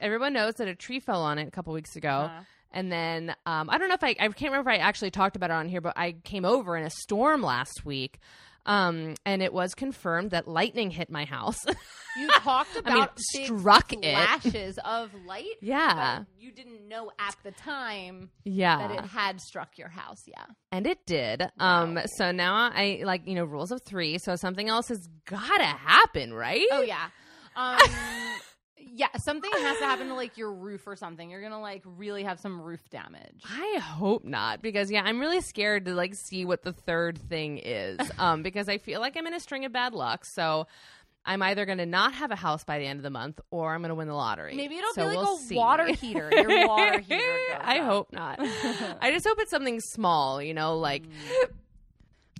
Everyone knows that a tree fell on it a couple weeks ago. Uh-huh. And then I don't know if I can't remember if I actually talked about it on here, but I came over in a storm last week. And it was confirmed that lightning hit my house. You talked about struck it. Flashes of light. Yeah. But you didn't know at the time that it had struck your house. Yeah. And it did. Wow. So now I rules of three. So something else has got to happen, right? Oh, yeah. Yeah, something has to happen to, your roof or something. You're going to, really have some roof damage. I hope not because, I'm really scared to, see what the third thing is because I feel like I'm in a string of bad luck. So I'm either going to not have a house by the end of the month or I'm going to win the lottery. Maybe it'll be water heater. Your water heater. I hope not. I just hope it's something small,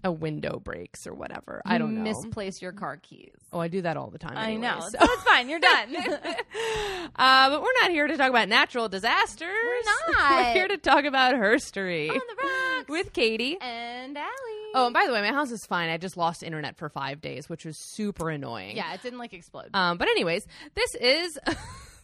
a window breaks or whatever. I don't know. Misplace your car keys. Oh, I do that all the time. I know. So it's fine. You're done. But we're not here to talk about natural disasters. We're not. We're here to talk about herstory. On the rocks. With Katie. And Allie. Oh, and by the way, my house is fine. I just lost internet for 5 days, which was super annoying. Yeah, it didn't explode. But anyways, this is...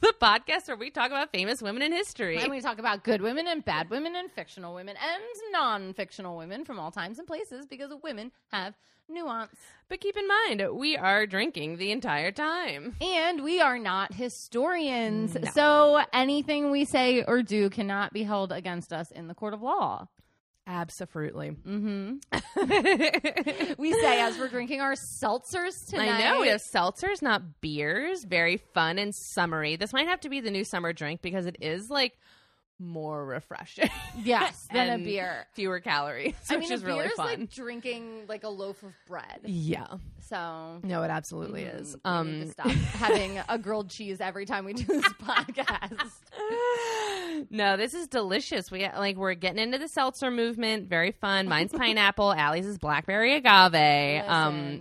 the podcast where we talk about famous women in history. And we talk about good women and bad women and fictional women and non-fictional women from all times and places because women have nuance. But keep in mind, we are drinking the entire time. And we are not historians. No. So anything we say or do cannot be held against us in the court of law. Absolutely. Mm-hmm. We say as we're drinking our seltzers tonight. I know. We have seltzers, not beers. Very fun and summery. This might have to be the new summer drink because it is more refreshing. Yes. Than a beer. Fewer calories, which is really fun. It's drinking a loaf of bread. Yeah. So. No, it absolutely is. We need to stop having a grilled cheese every time we do this podcast. No, this is delicious. We're getting into the seltzer movement. Very fun. Mine's pineapple. Allie's is blackberry agave.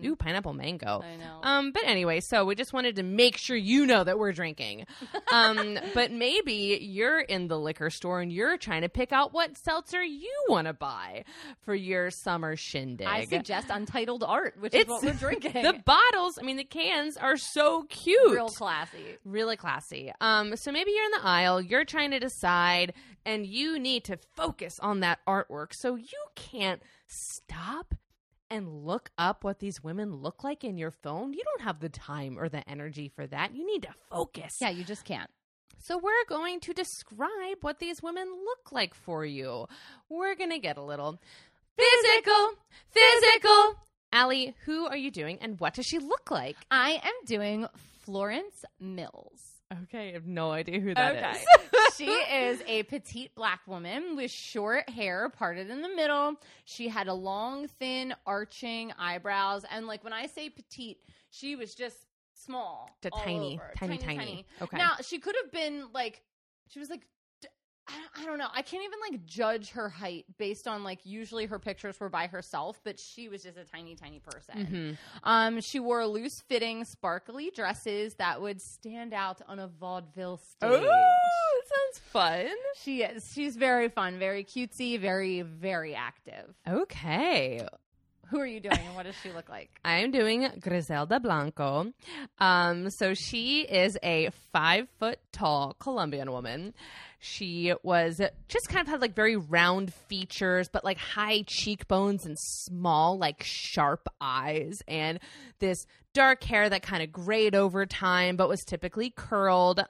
Ooh, pineapple mango. I know. But anyway, so we just wanted to make sure you know that we're drinking. But maybe you're in the liquor store and you're trying to pick out what seltzer you want to buy for your summer shindig. I suggest Untitled Art, which is what we're drinking. The bottles, the cans are so cute. Real classy. Really classy. So maybe you're in the aisle. You're trying to decide. And you need to focus on that artwork so you can't stop and look up what these women look like in your phone. You don't have the time or the energy for that. You need to focus. Yeah, you just can't. So we're going to describe what these women look like for you. We're going to get a little physical. Allie, who are you doing and what does she look like? I am doing Florence Mills. Okay, I have no idea who that is. She is a petite black woman with short hair parted in the middle. She had a long, thin, arching eyebrows. And when I say petite, she was just small. Tiny. Okay. Now, she could have been she was I don't know. I can't even judge her height based on usually her pictures were by herself, but she was just a tiny, tiny person. Mm-hmm. She wore loose fitting, sparkly dresses that would stand out on a vaudeville stage. Oh, that sounds fun. She is. She's very fun, very cutesy, very, very active. Okay. Who are you doing and what does she look like? I'm doing Griselda Blanco. So she is a 5 foot tall Colombian woman. She was just had very round features, but high cheekbones and small, sharp eyes and this dark hair that kind of grayed over time, but was typically curled.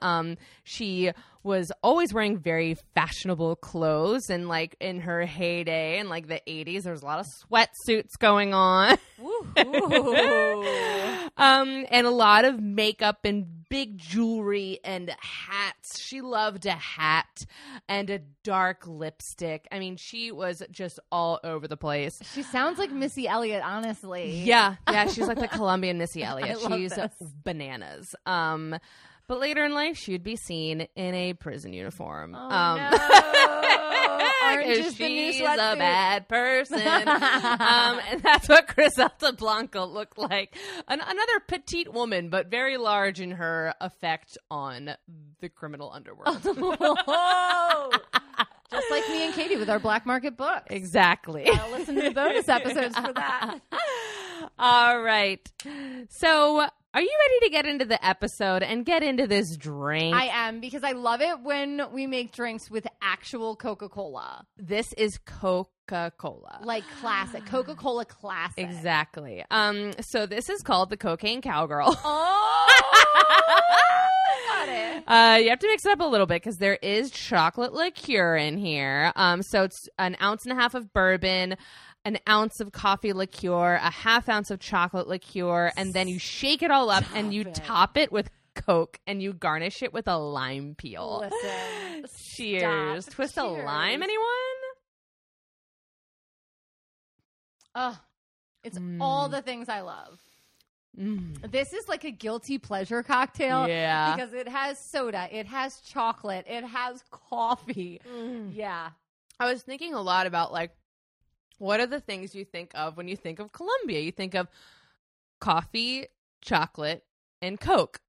She was always wearing very fashionable clothes and in her heyday in the 80s, there was a lot of sweatsuits going on. And a lot of makeup and big jewelry and hats. She loved a hat and a dark lipstick. She was just all over the place. She sounds like Missy Elliott, honestly. Yeah. She's the Colombian Missy Elliott. She's bananas. But later in life, she'd be seen in a prison uniform. Oh, no. She's a bad person. And that's what Griselda Blanco looked like. Another petite woman, but very large in her effect on the criminal underworld. Whoa! Just like me and Katie with our black market books. Exactly. I'll listen to the bonus episodes for that. All right. So... Are you ready to get into the episode and get into this drink? I am, because I love it when we make drinks with actual Coca-Cola. This is Coca-Cola. Like classic. Coca-Cola classic. Exactly. So this is called the Cocaine Cowgirl. Oh! Got it. You have to mix it up a little bit because there is chocolate liqueur in here. So it's 1.5 ounces of bourbon, 1 ounce of coffee liqueur, 1/2 ounce of chocolate liqueur, and then you shake it all up and you top it with Coke and you garnish it with a lime peel. Listen, cheers. Stop. Twist a lime, anyone? It's all the things I love. This is like a guilty pleasure cocktail, yeah, because it has soda, it has chocolate, it has coffee. Yeah. I was thinking a lot about, like, what are the things you think of when you think of Colombia? You think of coffee, chocolate, and Coke.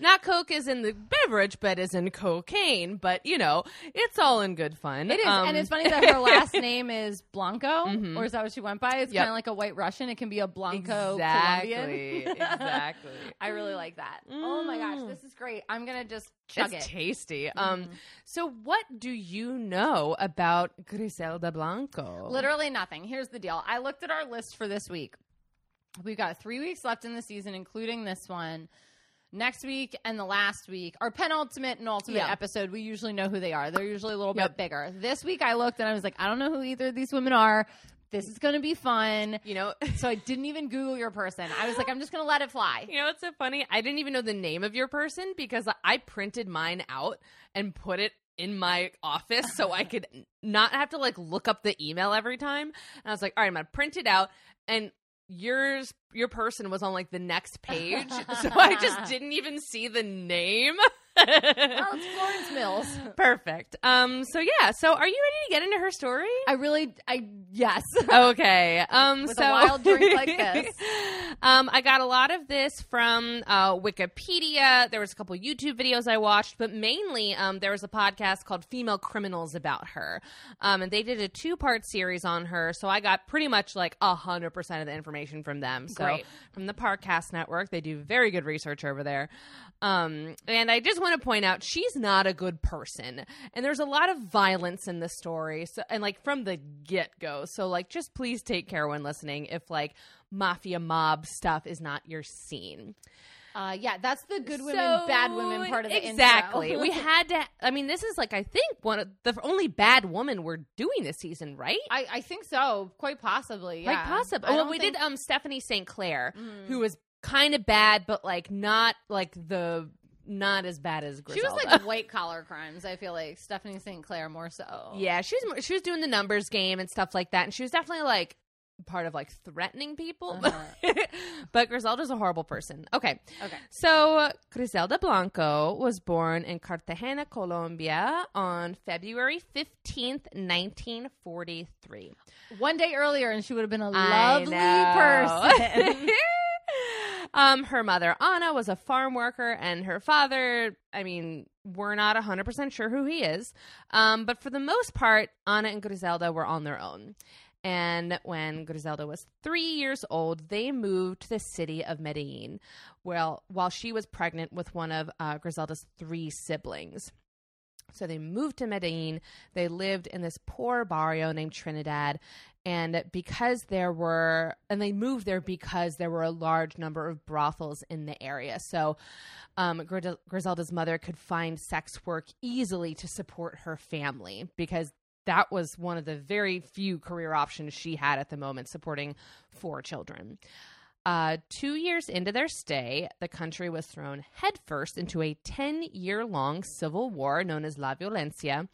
Not Coke as in the beverage, but as in cocaine. But, you know, it's all in good fun. It is. And it's funny that her last name is Blanco, or is that what she went by? It's kind of like a white Russian. It can be a Blanco Colombian. Exactly. I really like that. Oh my gosh, this is great. I'm going to just chug it. It's tasty. So what do you know about Griselda Blanco? Literally nothing. Here's the deal. I looked at our list for this week. We've got 3 weeks left in the season, including this one, next week, and the last week. Our penultimate and ultimate episode, we usually know who they are. They're usually a little bit bigger. This week I looked and I was like, I don't know who either of these women are. This is going to be fun. You know, so I didn't even Google your person. I was like, I'm just going to let it fly. You know what's so funny? I didn't even know the name of your person because I printed mine out and put it in my office so I could not have to, like, look up the email every time. And I was like, all right, I'm going to print it out, and your person was on, like, the next page, so I just didn't even see the name. Oh, it's Florence Mills. Perfect. So are you ready to get into her story? Yes. Okay. With a wild drink like this. I got a lot of this from Wikipedia. There was a couple YouTube videos I watched, but mainly there was a podcast called Female Criminals about her. And they did a 2-part series on her. So I got pretty much like 100% of the information from them. So great. From the Podcast Network, they do very good research over there. And I just want to point out, she's not a good person, and there's a lot of violence in the story, so, and like from the get-go, so like just please take care when listening if like mafia mob stuff is not your scene. That's the good women, bad women part of the intro. We had to, I mean, this is like, I think one of the only bad woman we're doing this season, right? I think so, quite possibly. Yeah. Like possibly. Well, we did Stephanie St. Clair, who was kind of bad, but like not like the... Not as bad as Griselda. She was like white-collar crimes, I feel like. Stephanie St. Clair more so. Yeah, she was doing the numbers game and stuff like that. And she was definitely like part of like threatening people. Uh-huh. But Griselda's a horrible person. Okay. So Griselda Blanco was born in Cartagena, Colombia on February 15th, 1943. One day earlier and she would have been a lovely person. Her mother, Anna, was a farm worker, and her father, I mean, we're not 100% sure who he is. But for the most part, Anna and Griselda were on their own. And when Griselda was 3 years old, they moved to the city of Medellin, while she was pregnant with one of Griselda's 3 siblings. So they moved to Medellin. They lived in this poor barrio named Trinidad. And they moved there because there were a large number of brothels in the area. So Griselda's mother could find sex work easily to support her family, because that was one of the very few career options she had at the moment, supporting 4 children. 2 years into their stay, the country was thrown headfirst into a 10-year-long civil war known as La Violencia,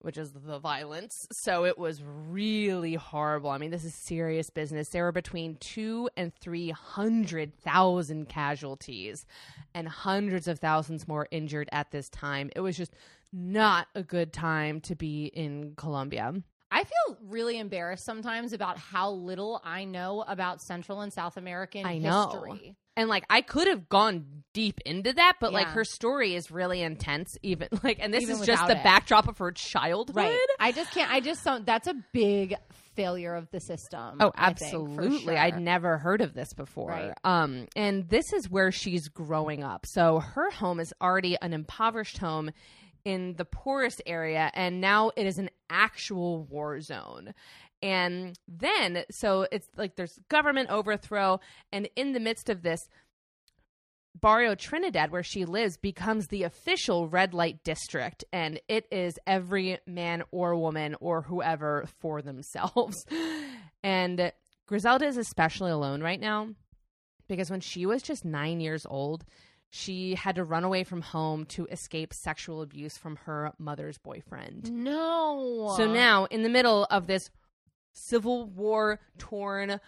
which is the violence. So it was really horrible. I mean, this is serious business. There were between 200,000 and 300,000 casualties and hundreds of thousands more injured at this time. It was just not a good time to be in Colombia. I feel really embarrassed sometimes about how little I know about Central and South American history. And, like, I could have gone deep into that, but, like, her story is really intense, even, like, and this even is just the backdrop of her childhood. Right. I just don't, that's a big failure of the system. Oh, absolutely. I think, for sure. I'd never heard of this before. Right. And this is where she's growing up. So her home is already an impoverished home in the poorest area, and now it is an actual war zone. And then, so it's like there's government overthrow, and in the midst of this, Barrio Trinidad, where she lives, becomes the official red light district, and it is every man or woman or whoever for themselves. And Griselda is especially alone right now, because when she was just 9 years old, she had to run away from home to escape sexual abuse from her mother's boyfriend. No. So now, in the middle of this Civil War torn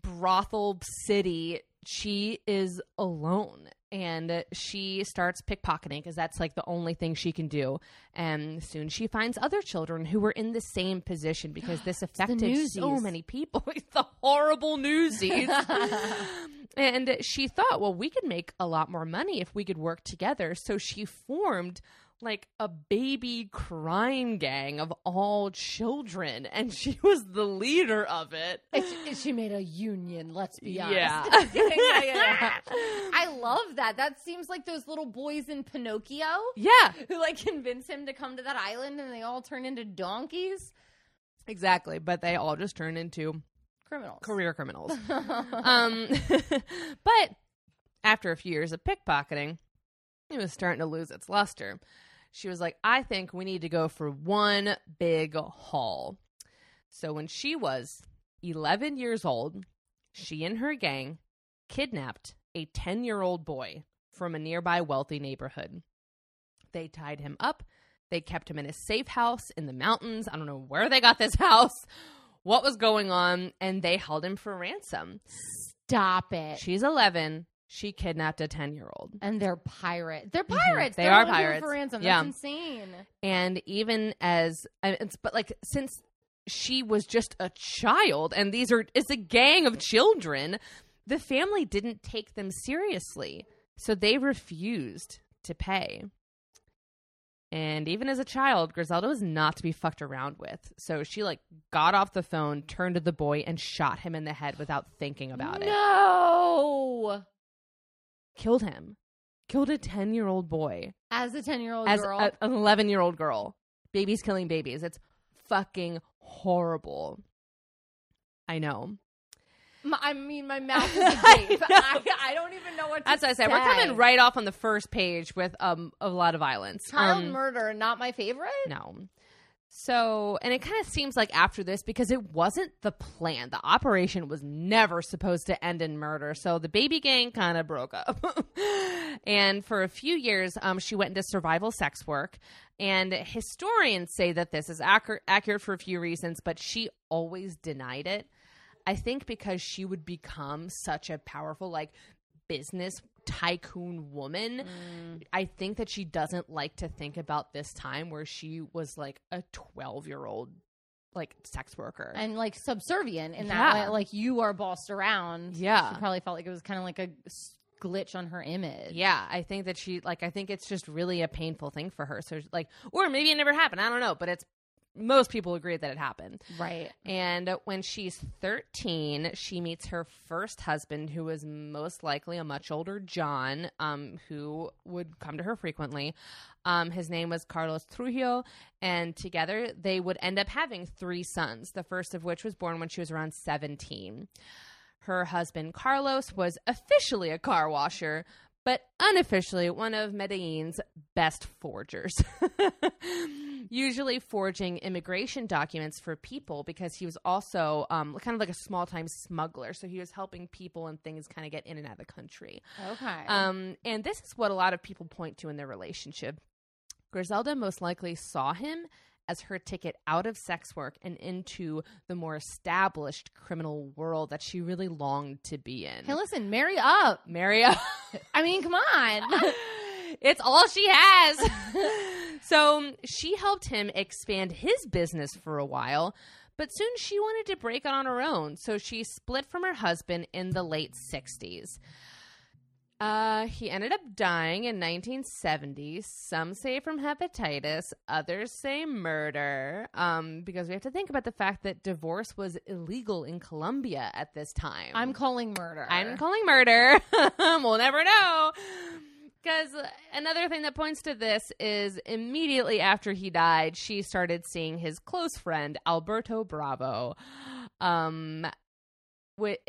brothel city, she is alone, and she starts pickpocketing because that's like the only thing she can do. And soon she finds other children who were in the same position, because this affected so many people. It's the horrible Newsies. And she thought, well, we could make a lot more money if we could work together. So she formed like a baby crime gang of all children, and she was the leader of it. She made a union, let's be honest. Yeah. I love that. That seems like those little boys in Pinocchio. Yeah. Who like convince him to come to that island, and they all turn into donkeys. Exactly. But they all just turn into criminals. Career criminals. But after a few years of pickpocketing, it was starting to lose its luster. She was like, I think we need to go for one big haul. So when she was 11 years old, she and her gang kidnapped a 10-year-old boy from a nearby wealthy neighborhood. They tied him up. They kept him in a safe house in the mountains. I don't know where they got this house, what was going on, and they held him for ransom. Stop it. She's 11. She kidnapped a 10-year-old. And they're pirates. They're pirates. Mm-hmm. They're are pirates. For ransom. That's insane. And even as, but like, since she was just a child, and it's a gang of children, the family didn't take them seriously. So they refused to pay. And even as a child, Griselda was not to be fucked around with. So she like got off the phone, turned to the boy, and shot him in the head without thinking about it. No! Killed him. Killed a 10-year-old boy. As a 10-year-old girl? As an 11-year-old girl. Babies killing babies. It's fucking horrible. I know. I mean, my mouth is agape. I don't even know what to say. That's what I say. We're coming right off on the first page with a lot of violence. Child murder, not my favorite? No. So, and it kind of seems like after this, because it wasn't the plan. The operation was never supposed to end in murder. So the baby gang kind of broke up. And for a few years, she went into survival sex work. And historians say that this is accurate for a few reasons, but she always denied it. I think because she would become such a powerful, like, business tycoon woman. I think that she doesn't like to think about this time where she was like a 12-year-old, like, sex worker and like subservient in that way. Like, you are bossed around. Yeah, she probably felt like it was kind of like a glitch on her image. Yeah, I think that she like. I think it's just really a painful thing for her. So like, or maybe it never happened. I don't know, but it's. Most people agree that it happened. Right. And when she's 13, she meets her first husband, who was most likely a much older John, who would come to her frequently. His name was Carlos Trujillo, and together they would end up having three sons, the first of which was born when she was around 17. Her husband, Carlos, was officially a car washer, but unofficially one of Medellin's best forgers. Usually forging immigration documents for people, because he was also kind of like a small-time smuggler. So he was helping people and things kind of get in and out of the country. Okay. And this is what a lot of people point to in their relationship. Griselda most likely saw him as her ticket out of sex work and into the more established criminal world that she really longed to be in. Hey, listen, marry up. Marry up. I mean, come on. It's all she has. So she helped him expand his business for a while, but soon she wanted to break it on her own. So she split from her husband in the late 60s. He ended up dying in 1970. Some say from hepatitis, others say murder. Because we have to think about the fact that divorce was illegal in Colombia at this time. I'm calling murder. We'll never know. Because another thing that points to this is immediately after he died, she started seeing his close friend, Alberto Bravo, in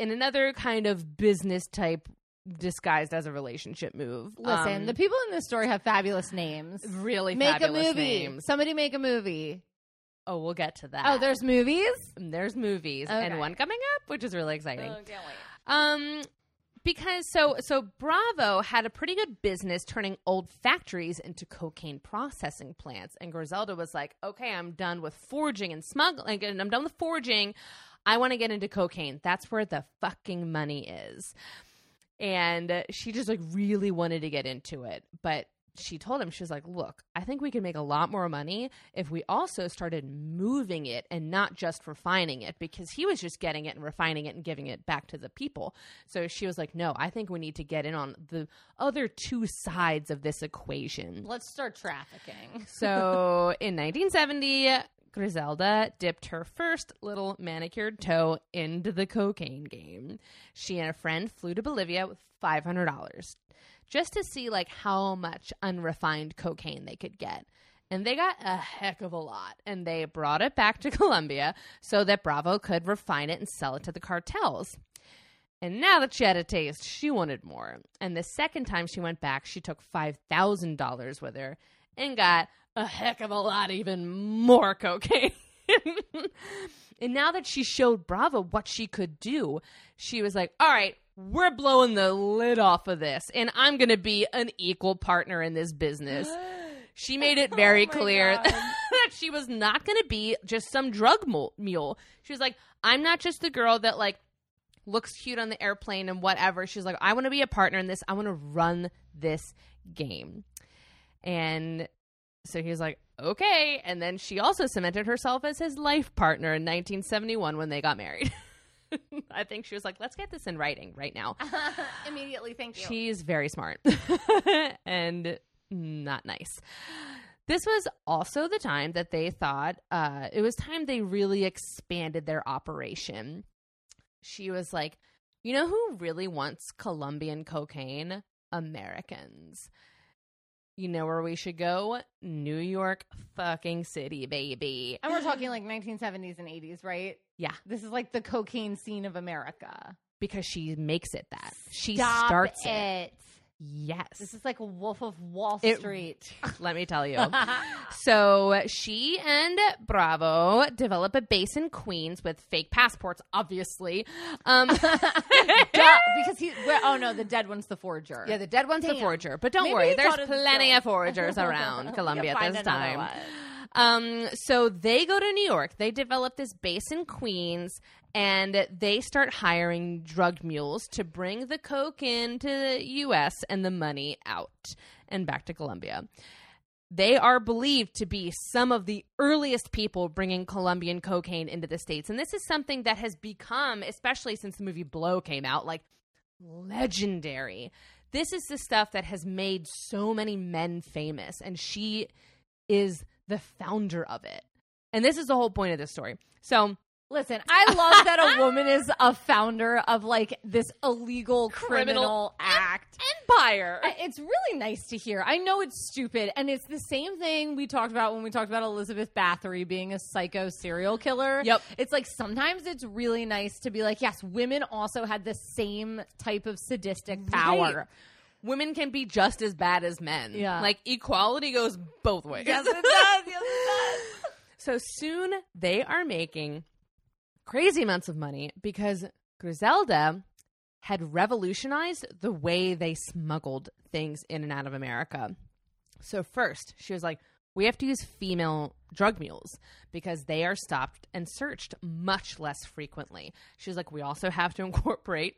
another kind of business type disguised as a relationship move. Listen, the people in this story have fabulous names. Really fabulous names. Make a movie. Somebody make a movie. Oh, we'll get to that. Oh, there's movies? There's movies. Okay. And one coming up, which is really exciting. Oh, can't wait. Because so Bravo had a pretty good business turning old factories into cocaine processing plants. And Griselda was like, okay, I'm done with forging and smuggling. And I'm done with forging. I want to get into cocaine. That's where the fucking money is. And she just like really wanted to get into it. But she told him, she was like, look, I think we can make a lot more money if we also started moving it and not just refining it, because he was just getting it and refining it and giving it back to the people. So she was like, no, I think we need to get in on the other two sides of this equation. Let's start trafficking. So in 1970, Griselda dipped her first little manicured toe into the cocaine game. She and a friend flew to Bolivia with $500 just to see like how much unrefined cocaine they could get. And they got a heck of a lot, and they brought it back to Colombia so that Bravo could refine it and sell it to the cartels. And now that she had a taste, she wanted more. And the second time she went back, she took $5,000 with her and got a heck of a lot, even more cocaine. And now that she showed Bravo what she could do, she was like, all right, we're blowing the lid off of this, and I'm going to be an equal partner in this business. She made it very clear that she was not going to be just some drug mule. She was like, I'm not just the girl that like looks cute on the airplane and whatever. She's like, I want to be a partner in this. I want to run this game. And so he was like, okay. And then she also cemented herself as his life partner in 1971 when they got married. I think she was like, let's get this in writing right now. Immediately, thank you. She's very smart and not nice. This was also the time that they thought it was time they really expanded their operation. She was like, you know who really wants Colombian cocaine? Americans. You know where we should go? New York fucking city, baby. And we're talking like 1970s and 80s, right? Yeah. This is like the cocaine scene of America. Because she makes it that. She starts it. Yes. This is like a Wolf of Wall Street. Let me tell you. So she and Bravo develop a base in Queens with fake passports, obviously. Because the dead one's the forger. Yeah, the dead one's the forger. But don't worry, there's plenty of forgers around Colombia at this time. So they go to New York. They develop this base in Queens, and they start hiring drug mules to bring the coke into the U.S. and the money out and back to Colombia. They are believed to be some of the earliest people bringing Colombian cocaine into the States. And this is something that has become, especially since the movie Blow came out, like legendary. This is the stuff that has made so many men famous, and she is the founder of it. And this is the whole point of this story. So listen, I love that a woman is a founder of like this illegal criminal act. Empire. It's really nice to hear. I know it's stupid. And it's the same thing we talked about when we talked about Elizabeth Bathory being a psycho serial killer. Yep. It's like sometimes it's really nice to be like, yes, women also had the same type of sadistic power. Right. Women can be just as bad as men. Yeah. Like equality goes both ways. Yes, it does. Yes, it does. So soon they are making crazy amounts of money because Griselda had revolutionized the way they smuggled things in and out of America. So first, she was like, we have to use female drug mules because they are stopped and searched much less frequently. She was like, we also have to incorporate,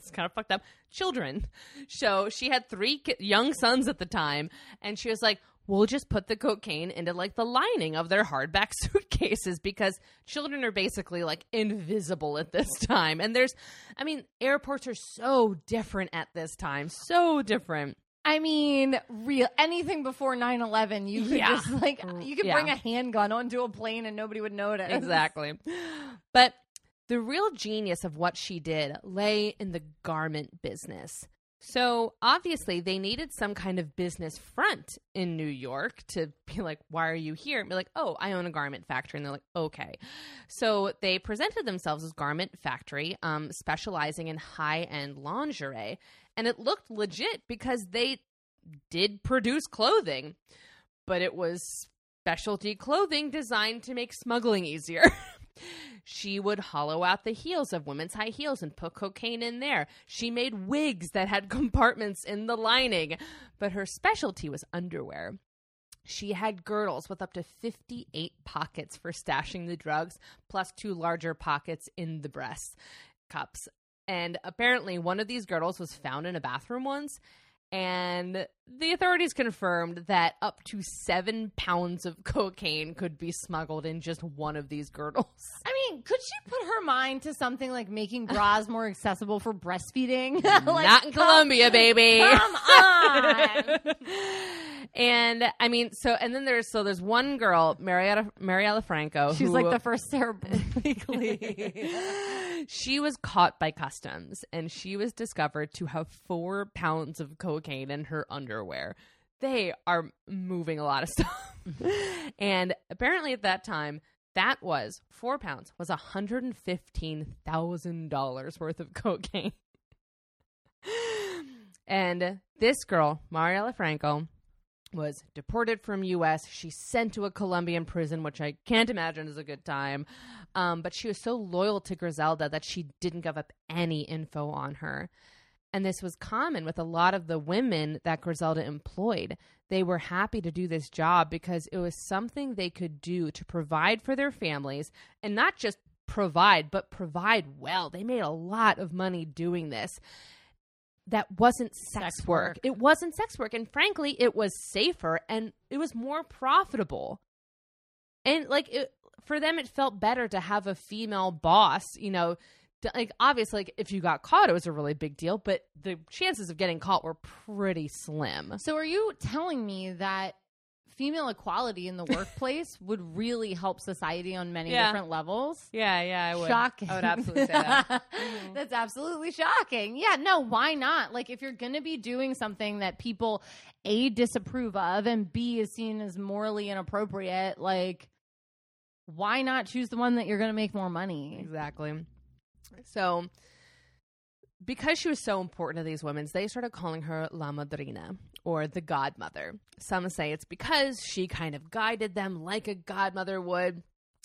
it's kind of fucked up, children. So she had three young sons at the time, and she was like, will just put the cocaine into like the lining of their hardback suitcases, because children are basically like invisible at this time. And there's, I mean, airports are so different at this time. So different. I mean, real anything before 9/11, you could just like, you could bring a handgun onto a plane and nobody would notice. Exactly. But the real genius of what she did lay in the garment business. So obviously they needed some kind of business front in New York to be like, why are you here? And be like, oh, I own a garment factory. And they're like, okay. So they presented themselves as Garment Factory, specializing in high-end lingerie. And it looked legit because they did produce clothing, but it was specialty clothing designed to make smuggling easier. She would hollow out the heels of women's high heels and put cocaine in there. She made wigs that had compartments in the lining, but her specialty was underwear. She had girdles with up to 58 pockets for stashing the drugs, plus two larger pockets in the breast cups. And apparently one of these girdles was found in a bathroom once, and the authorities confirmed that up to 7 pounds of cocaine could be smuggled in just one of these girdles. I mean, could she put her mind to something like making bras more accessible for breastfeeding? Like, not in Colombia, baby. Come on. And I mean, so there's one girl, Mariela Franco. She's like the first Sarah Blakely. She was caught by customs, and she was discovered to have 4 pounds of cocaine in her underwear. They are moving a lot of stuff. And apparently at that time, that was 4 pounds was $115,000 worth of cocaine. And this girl, Mariela Franco, was deported from U.S. She's sent to a Colombian prison, which I can't imagine is a good time. But she was so loyal to Griselda that she didn't give up any info on her. And this was common with a lot of the women that Griselda employed. They were happy to do this job because it was something they could do to provide for their families, and not just provide, but provide well. They made a lot of money doing this. That wasn't sex work. It wasn't sex work. And frankly, it was safer and it was more profitable. And like for them, it felt better to have a female boss, you know, like obviously like, if you got caught, it was a really big deal, but the chances of getting caught were pretty slim. So are you telling me that female equality in the workplace would really help society on many different levels? Yeah, I would. Shocking. I would absolutely say that. Mm-hmm. That's absolutely shocking. Yeah, no, why not? Like, if you're going to be doing something that people, A, disapprove of, and B, is seen as morally inappropriate, like, why not choose the one that you're going to make more money? Exactly. So, because she was so important to these women, they started calling her La Madrina, or the godmother. Some say it's because she kind of guided them like a godmother would.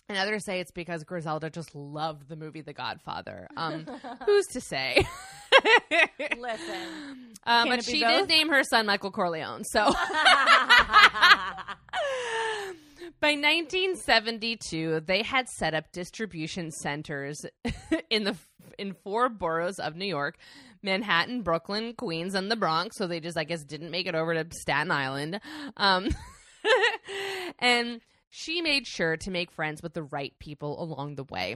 And others say it's because Griselda just loved the movie The Godfather. Who's to say? Listen. But she did name her son Michael Corleone. So by 1972, they had set up distribution centers in four boroughs of New York: Manhattan, Brooklyn, Queens, and the Bronx. So they just, I guess, didn't make it over to Staten Island. And she made sure to make friends with the right people along the way.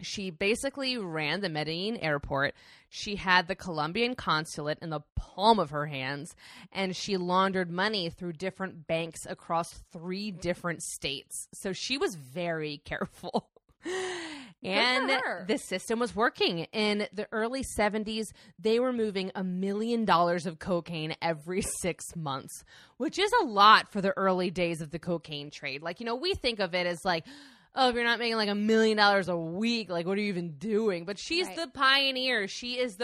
She basically ran the Medellin airport. She had the Colombian consulate in the palm of her hands, and she laundered money through different banks across 3 different states. So she was very careful. And this system was working. In the early 70s, they were moving $1 million of cocaine every 6 months, which is a lot for the early days of the cocaine trade. Like, you know, we think of it as like, oh, if you're not making like $1 million a week, like, what are you even doing? But she's the pioneer. She is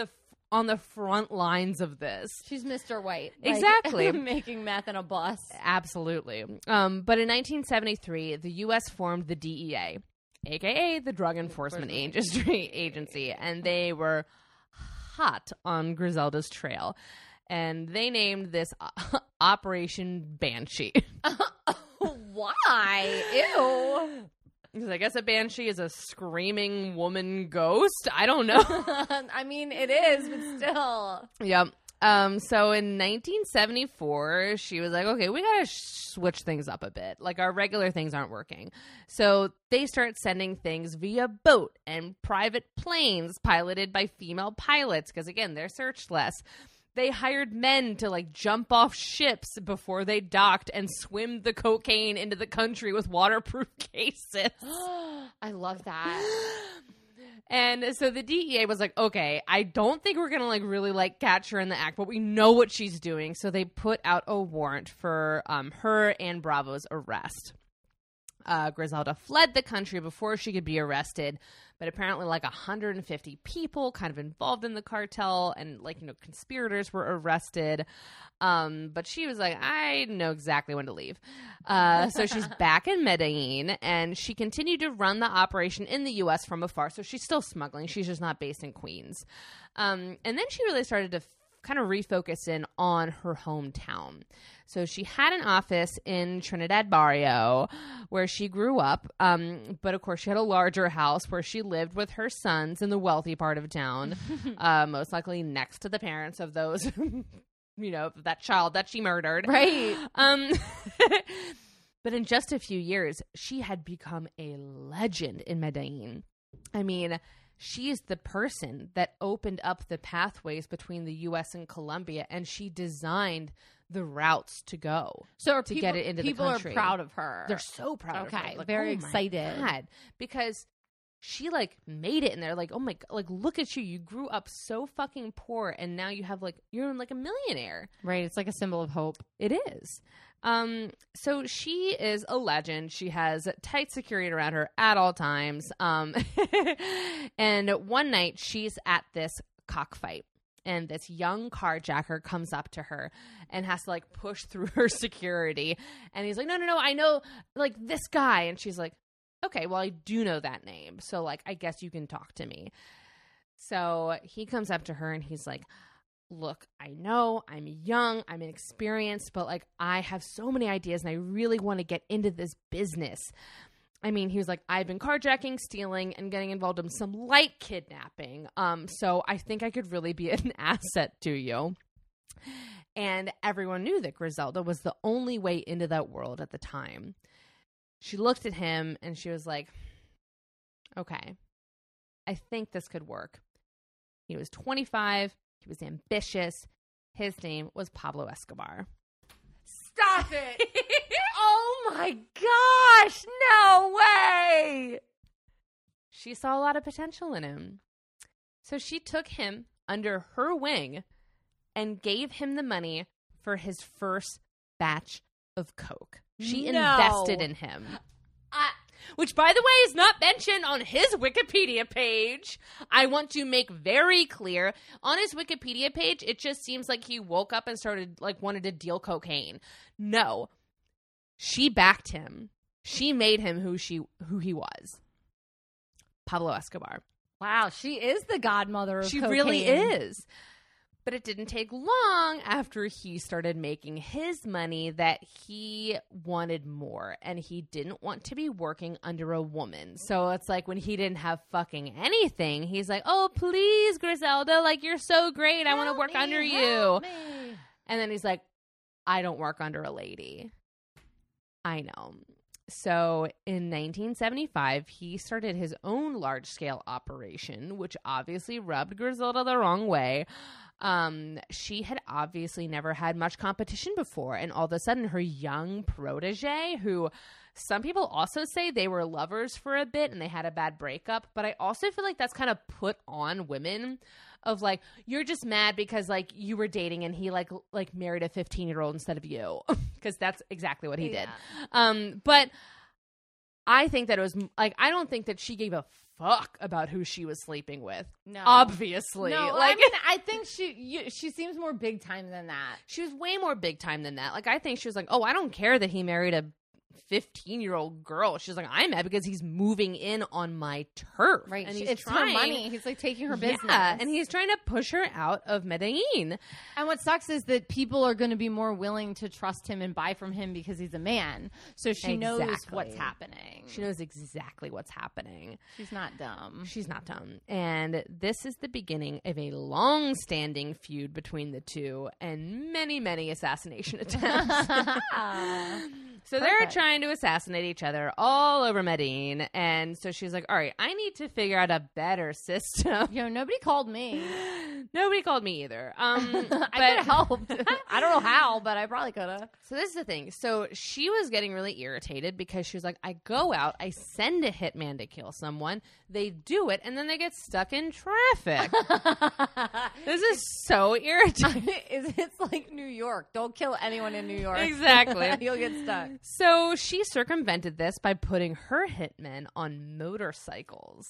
on the front lines of this. She's Mr. White. Exactly. Like, making meth in a bus. Absolutely. But in 1973, the U.S. formed the DEA, AKA the Drug Enforcement Agency, and they were hot on Griselda's trail. And they named this Operation Banshee. Why? Ew. Because I guess a banshee is a screaming woman ghost. I don't know. I mean, it is, but still. Yep. So in 1974, she was like, okay, we got to switch things up a bit. Like, our regular things aren't working. So they start sending things via boat and private planes piloted by female pilots because, again, they're searchless. They hired men to, like, jump off ships before they docked and swim the cocaine into the country with waterproof cases. I love that. And so the DEA was like, okay, I don't think we're going to, like, really, like, catch her in the act, but we know what she's doing. So they put out a warrant for her and Bravo's arrest. Griselda fled the country before she could be arrested, but apparently like 150 people kind of involved in the cartel and, like, you know, conspirators were arrested. But she was like, I know exactly when to leave. So she's back in Medellin, and she continued to run the operation in the U.S. from afar. So she's still smuggling. She's just not based in Queens. And then she really started to kind of refocus in on her hometown. So she had an office in Trinidad Barrio where she grew up. But of course she had a larger house where she lived with her sons in the wealthy part of town, most likely next to the parents of those, you know, that child that she murdered. Right. But in just a few years, she had become a legend in Medellin. I mean, she is the person that opened up the pathways between the U.S. and Colombia, and she designed the routes to go. So to get it into the country. People are proud of her. They're so proud of her. Okay, like, very excited. God. Because she, like, made it, and they're like, oh my God, like, look at you. You grew up so fucking poor, and now you have, like, you're like a millionaire. Right. It's like a symbol of hope. It is. So she is a legend. She has tight security around her at all times. And one night she's at this cockfight, and this young carjacker comes up to her and has to, like, push through her security. And he's like, no, I know, like, this guy. And she's like, okay, well, I do know that name. So, like, I guess you can talk to me. So he comes up to her and he's like, look, I know I'm young, I'm inexperienced, but, like, I have so many ideas and I really want to get into this business. I mean, he was like, I've been carjacking, stealing, and getting involved in some light kidnapping. So I think I could really be an asset to you. And everyone knew that Griselda was the only way into that world at the time. She looked at him and she was like, okay, I think this could work. He was 25. He was ambitious. His name was Pablo Escobar. Stop it. Oh my gosh. No way. She saw a lot of potential in him. So she took him under her wing and gave him the money for his first batch of coke. She invested in him. Which, by the way, is not mentioned on his Wikipedia page. I want to make very clear. On his Wikipedia page, it just seems like he woke up and started, like, wanted to deal cocaine. No. She backed him. She made him who he was. Pablo Escobar. Wow, she is the godmother of cocaine. She really is. But it didn't take long after he started making his money that he wanted more, and he didn't want to be working under a woman. So it's like when he didn't have fucking anything, he's like, oh, please, Griselda, like, you're so great. I want to work under you. And then he's like, I don't work under a lady. I know. So in 1975, he started his own large-scale operation, which obviously rubbed Griselda the wrong way. She had obviously never had much competition before, and all of a sudden her young protege, who some people also say they were lovers for a bit and they had a bad breakup, but I also feel like that's kind of put on women of, like, you're just mad because, like, you were dating and he like married a 15-year-old instead of you, because that's exactly what he did. But I think that it was, like, I don't think that she gave a fuck about who she was sleeping with. No. Obviously. No, like, I mean, I think she seems more big time than that. She was way more big time than that. Like, I think she was like, oh, I don't care that he married a 15-year-old girl. She's like, I'm mad because he's moving in on my turf. Right. And it's her money. He's like taking her business. Yeah, and he's trying to push her out of Medellin. And what sucks is that people are going to be more willing to trust him and buy from him because he's a man. So she knows what's happening. She knows exactly what's happening. She's not dumb. She's not dumb. And this is the beginning of a long-standing feud between the two and many, many assassination attempts. So they're trying to assassinate each other all over Medellin. And so she's like, all right, I need to figure out a better system. Yo, nobody called me. Nobody called me either. I could have helped. I don't know how, but I probably could have. So this is the thing. So she was getting really irritated because she was like, I go out, I send a hitman to kill someone. They do it. And then they get stuck in traffic. This is so irritating. It's like New York. Don't kill anyone in New York. Exactly. You'll get stuck. So she circumvented this by putting her hitmen on motorcycles.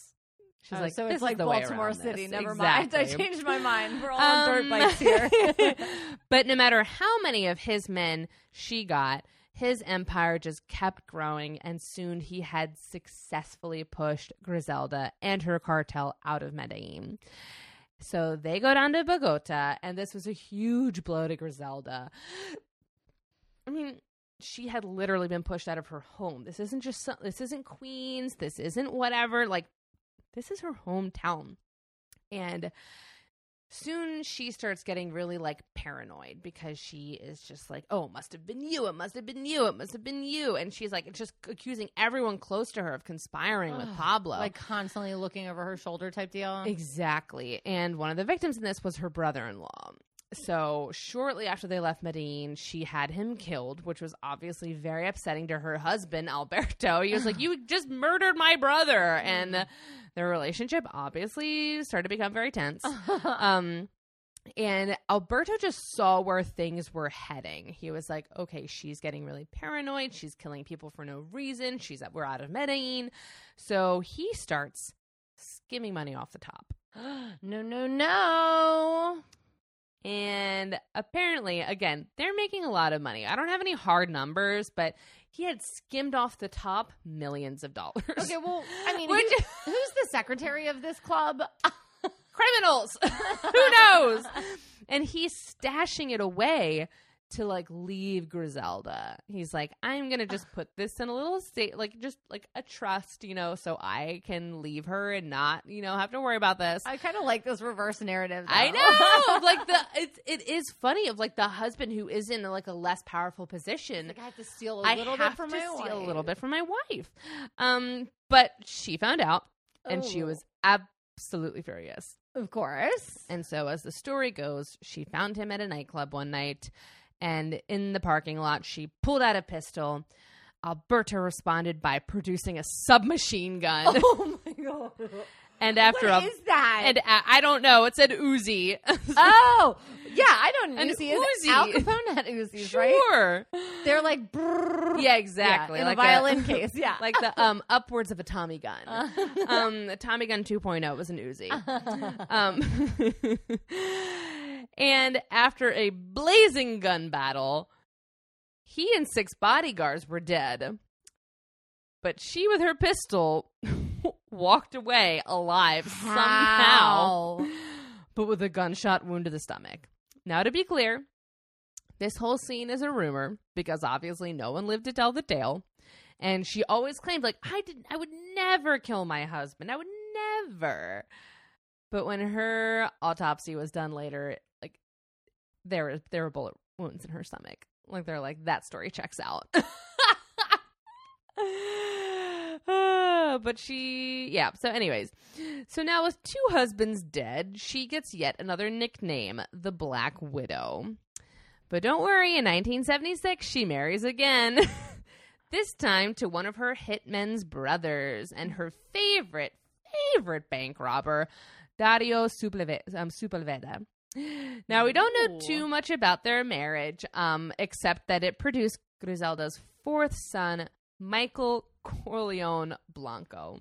She's like, so it's like Baltimore City. Never mind. I changed my mind. We're all on dirt bikes here. But no matter how many of his men she got, his empire just kept growing, and soon he had successfully pushed Griselda and her cartel out of Medellin. So they go down to Bogota, and this was a huge blow to Griselda. I mean, she had literally been pushed out of her home. This isn't Queens. This isn't whatever. Like, this is her hometown. And soon she starts getting really, like, paranoid because she is just like, oh, it must have been you. It must have been you. It must have been you. And she's, like, just accusing everyone close to her of conspiring with Pablo. Like, constantly looking over her shoulder type deal. Exactly. And one of the victims in this was her brother-in-law. So shortly after they left Medellin, she had him killed, which was obviously very upsetting to her husband, Alberto. He was like, you just murdered my brother. And their relationship obviously started to become very tense. And Alberto just saw where things were heading. He was like, okay, she's getting really paranoid. She's killing people for no reason. We're out of Medellin. So he starts skimming money off the top. No. And apparently, again, they're making a lot of money. I don't have any hard numbers, but he had skimmed off the top millions of dollars. Okay, well, I mean, who's the secretary of this club? Criminals. Who knows? And he's stashing it away to, like, leave Griselda. He's like, I'm going to just put this in a little state, like, just, like, a trust, you know, so I can leave her and not, you know, have to worry about this. I kind of like this reverse narrative, though. I know! Like, it is funny of, like, the husband who is in, like, a less powerful position. Like, I have to steal a little bit from my wife. But she found out, and she was absolutely furious. Of course. And so, as the story goes, she found him at a nightclub one night. And in the parking lot, she pulled out a pistol. Alberto responded by producing a submachine gun. Oh, my God. And after what is that? And I don't know. It said Uzi. Oh, yeah. I don't know. Uzi. Al Capone had Uzis, right? Sure. They're like, brrr. Yeah, exactly. Yeah, like a violin case. Yeah. Like the upwards of a Tommy gun. The Tommy gun 2.0 was an Uzi. And after a blazing gun battle, he and six bodyguards were dead. But she, with her pistol, walked away alive somehow, but with a gunshot wound to the stomach. Now, to be clear, this whole scene is a rumor because obviously no one lived to tell the tale. And she always claimed, like, I would never kill my husband. I would never. But when her autopsy was done later, like, there were bullet wounds in her stomach. Like, they're like, that story checks out. But she, yeah. So anyways, so now with two husbands dead, she gets yet another nickname, the Black Widow. But don't worry, in 1976, she marries again. This time to one of her hitmen's brothers and her favorite bank robber, Dario Sepulveda. Now, we don't know too much about their marriage, except that it produced Griselda's fourth son, Michael Corleone Blanco.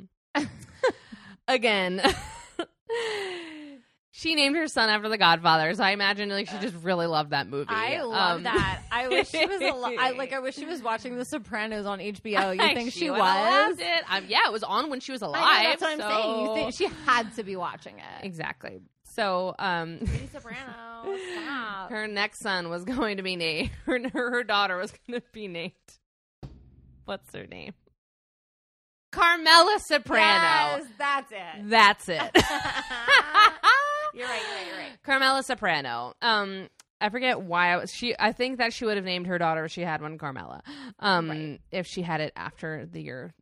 Again, She named her son after The Godfather, so I imagine like she just really loved that movie. I love that. I wish she was I wish she was watching The Sopranos on HBO. You think she was? Loved it. Yeah, it was on when she was alive. I know, that's what I'm saying. You think she had to be watching it? Exactly. So, Lady Soprano. Stop. Her next son was going to be Nate. Her daughter was going to be Nate. What's her name? Carmela Soprano. Yes, that's it. That's it. You're right. Carmela Soprano. I forget why I think that she would have named her daughter if she had one Carmela. Right. If she had it after the year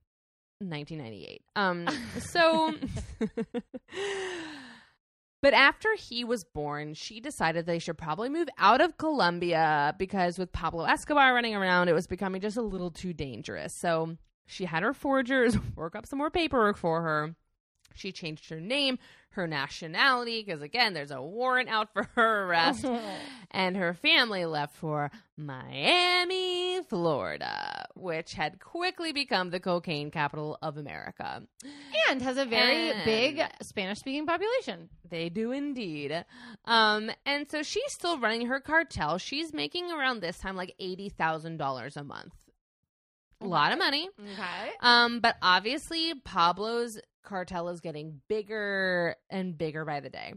1998. But after he was born, she decided they should probably move out of Colombia because with Pablo Escobar running around, it was becoming just a little too dangerous. So she had her forgers work up some more paperwork for her. She changed her name, her nationality, because, again, there's a warrant out for her arrest. And her family left for Miami, Florida, which had quickly become the cocaine capital of America. And has a very big Spanish-speaking population. They do indeed. And so she's still running her cartel. She's making around this time like $80,000 a month. A lot of money. Okay. But obviously, Pablo's cartel is getting bigger and bigger by the day.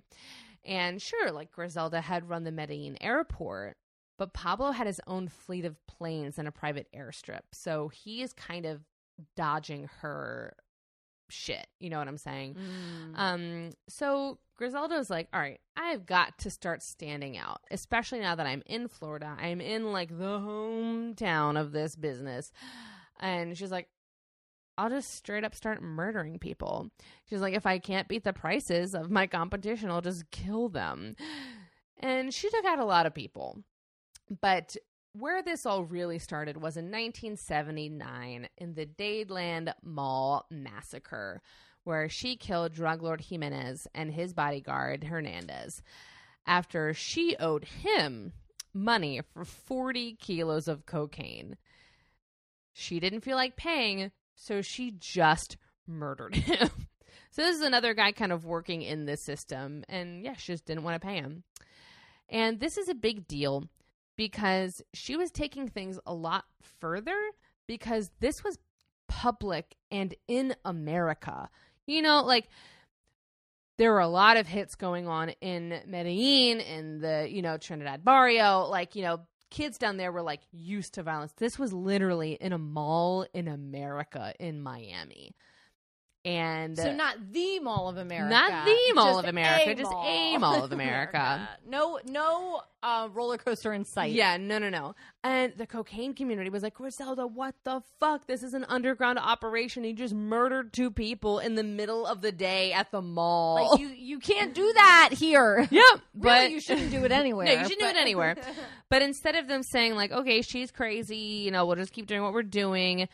And sure, like Griselda had run the Medellin airport, but Pablo had his own fleet of planes and a private airstrip. So he is kind of dodging her shit. You know what I'm saying? Mm. So Griselda's like, all right, I've got to start standing out, especially now that I'm in Florida. I'm in like the hometown of this business. And she's like, I'll just straight up start murdering people. She's like, if I can't beat the prices of my competition, I'll just kill them. And she took out a lot of people. But where this all really started was in 1979 in the Dadeland Mall Massacre, where she killed drug lord Jimenez and his bodyguard Hernandez after she owed him money for 40 kilos of cocaine. She didn't feel like paying, so she just murdered him. So this is another guy kind of working in this system. And yeah, she just didn't want to pay him. And this is a big deal because she was taking things a lot further because this was public and in America. You know, like there were a lot of hits going on in Medellin, in the, you know, Trinidad barrio, like, you know, kids down there were like used to violence. This was literally in a mall in America, in Miami. And so not the Mall of America. Not the Mall of America. Just a Mall of America. No roller coaster in sight. Yeah, no. And the cocaine community was like, Griselda, what the fuck? This is an underground operation. He just murdered two people in the middle of the day at the mall. Like, you can't do that here. Yep. But really, you shouldn't do it anywhere. No, you shouldn't do it anywhere. But instead of them saying like, okay, she's crazy, you know, we'll just keep doing what we're doing,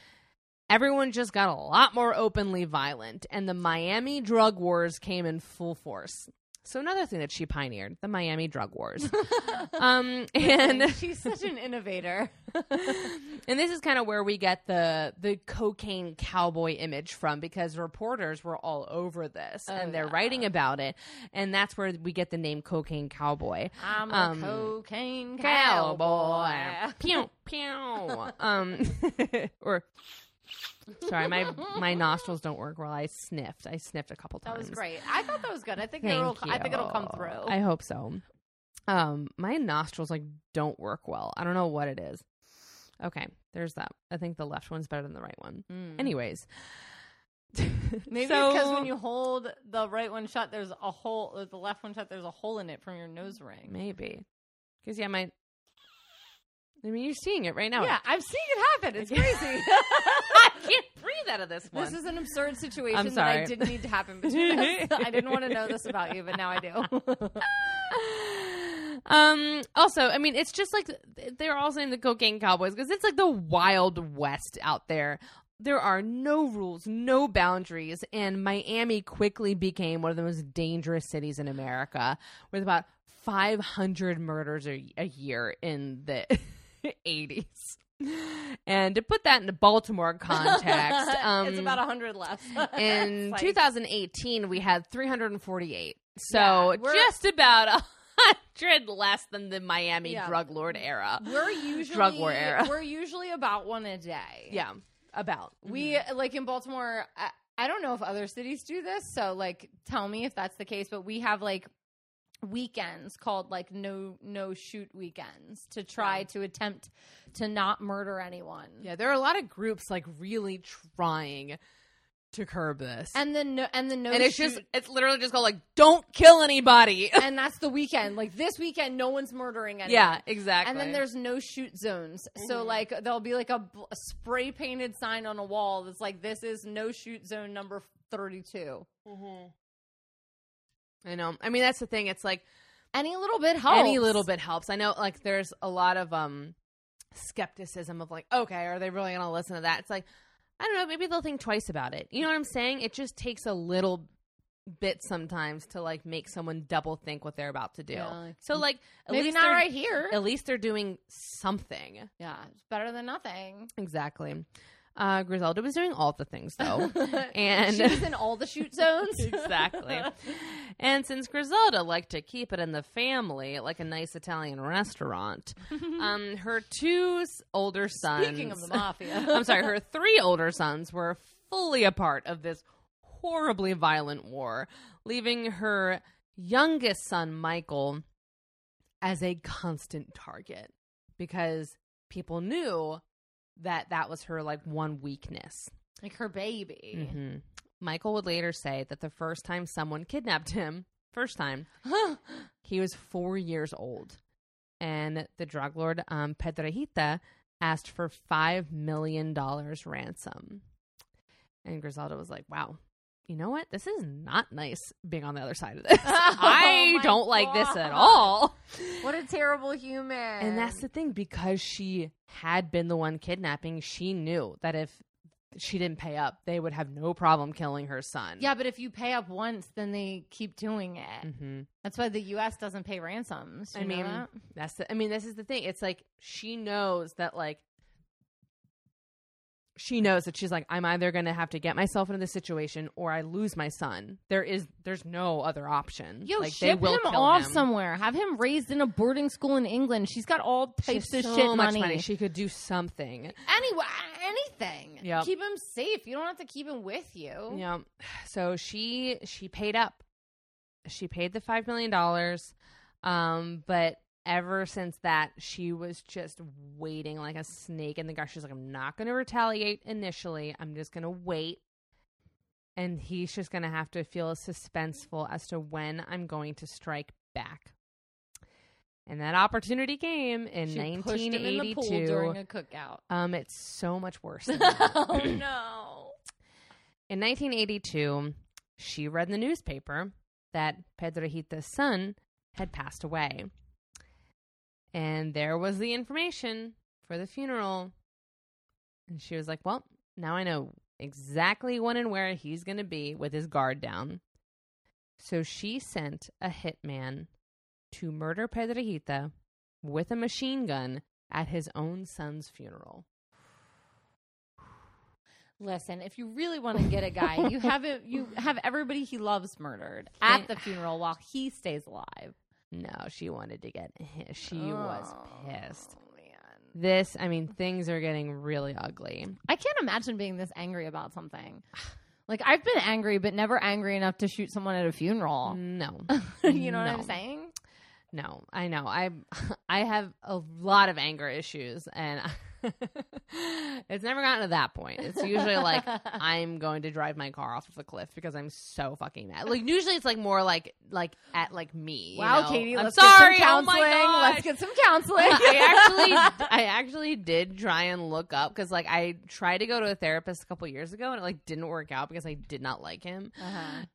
everyone just got a lot more openly violent, and the Miami drug wars came in full force. So another thing that she pioneered, the Miami drug wars. And she's such an innovator. And this is kind of where we get the cocaine cowboy image from, because reporters were all over this, and they're writing about it, and that's where we get the name Cocaine Cowboy. I'm a cocaine cowboy. Pew, pew. Or... Sorry, my nostrils don't work well. I sniffed a couple times. That was great. I thought that was good. I think it'll come through. I hope so. My nostrils don't work well. I don't know what it is. Okay, there's that. I think the left one's better than the right one. Mm. Anyways, maybe because when you hold the right one shut, there's a hole. Or the left one shut, there's a hole in it from your nose ring. Maybe because you're seeing it right now. Yeah, I'm seeing it happen. It's crazy. I can't breathe out of this one. This is an absurd situation that I didn't need to happen between us. I didn't want to know this about you, but now I do. Also, I mean, it's just like they're all saying the cocaine cowboys because it's like the Wild West out there. There are no rules, no boundaries, and Miami quickly became one of the most dangerous cities in America with about 500 murders a year in the 80s. And to put that into Baltimore context, it's about 100 less. In 2018, we had 348. So yeah, just about 100 less than the Miami drug lord era. Drug war era. We're usually about one a day. Yeah, about. We, like in Baltimore, I don't know if other cities do this, so like tell me if that's the case, but we have like weekends called like no shoot weekends to try to attempt to not murder anyone. Yeah, there are a lot of groups like really trying to curb this, and it's literally just called like don't kill anybody, and that's the weekend. Like this weekend, no one's murdering anyone. Yeah, exactly. And then there's no shoot zones, so like there'll be like a spray painted sign on a wall that's like, this is no shoot zone number 32. I know. I mean, that's the thing. It's like any little bit helps. Any little bit helps. I know. Like there's a lot of skepticism of like, okay, are they really gonna listen to that? It's like, I don't know. Maybe they'll think twice about it. You know what I'm saying? It just takes a little bit sometimes to like make someone double think what they're about to do. Yeah, like, so like, at maybe least not right here. At least they're doing something. Yeah, it's better than nothing. Exactly. Griselda was doing all the things though, and she was in all the shoot zones. Exactly. And since Griselda liked to keep it in the family, like a nice Italian restaurant, her two older sons. Speaking of the mafia, I'm sorry, her three older sons were fully a part of this horribly violent war, leaving her youngest son Michael as a constant target because people knew that was her like one weakness, like her baby. Michael would later say that the first time someone kidnapped him, he was 4 years old, and the drug lord Pedro Hita asked for $5 million ransom. And Griselda was like, "Wow, you know what? This is not nice being on the other side of this. I don't like this at all. What a terrible human." And that's the thing, because she had been the one kidnapping, she knew that if she didn't pay up, they would have no problem killing her son. Yeah, but if you pay up once, then they keep doing it. That's why the U.S. doesn't pay ransoms. You know that? This is the thing. It's like she knows that like, she's like, I'm either going to have to get myself into this situation or I lose my son. There's no other option. Yo, like, ship him off somewhere. Have him raised in a boarding school in England. She's got all types of shit money. She could do something. Anyway, anything. Yep. Keep him safe. You don't have to keep him with you. Yeah. So she paid up. She paid the $5 million. But ever since that, she was just waiting like a snake in the grass. She's like, I'm not going to retaliate initially. I'm just going to wait. And he's just going to have to feel suspenseful as to when I'm going to strike back. And that opportunity came in 1982. She pushed him in the pool during a cookout. It's so much worse than that. Oh, no. In 1982, she read in the newspaper that Pedro Hita's son had passed away. And there was the information for the funeral. And she was like, well, now I know exactly when and where he's going to be with his guard down. So she sent a hitman to murder Pedro Hita with a machine gun at his own son's funeral. Listen, if you really want to get a guy, you have everybody he loves murdered at the funeral while he stays alive. No, she wanted to get hit. She was pissed. Man. Things are getting really ugly. I can't imagine being this angry about something. Like, I've been angry, but never angry enough to shoot someone at a funeral. No. What I'm saying? No, I know. I have a lot of anger issues, and it's never gotten to that point. It's usually like, I'm going to drive my car off of the cliff because I'm so fucking mad. Like, usually it's like more like at like me. Wow, you know? Katie, let's get some counseling. I actually did try and look up, because like I tried to go to a therapist a couple years ago and it like didn't work out because I did not like him.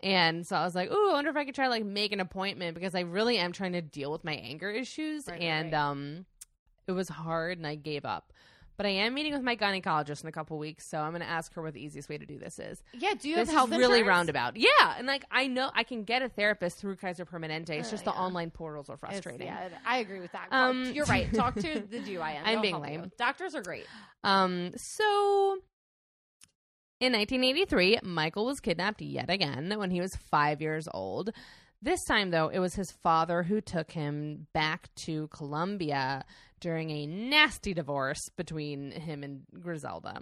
And so I was like, ooh, I wonder if I could try to like make an appointment, because I really am trying to deal with my anger issues. It was hard and I gave up. But I am meeting with my gynecologist in a couple weeks, so I'm going to ask her what the easiest way to do this is. Yeah, do you have health insurance? This is really roundabout. Yeah, and like I know I can get a therapist through Kaiser Permanente. It's just the online portals are frustrating. Yeah, I agree with that. You're right. Talk to the GYN. I'm being lame. Doctors are great. So in 1983, Michael was kidnapped yet again when he was 5 years old. This time, though, it was his father who took him back to Colombia during a nasty divorce between him and Griselda.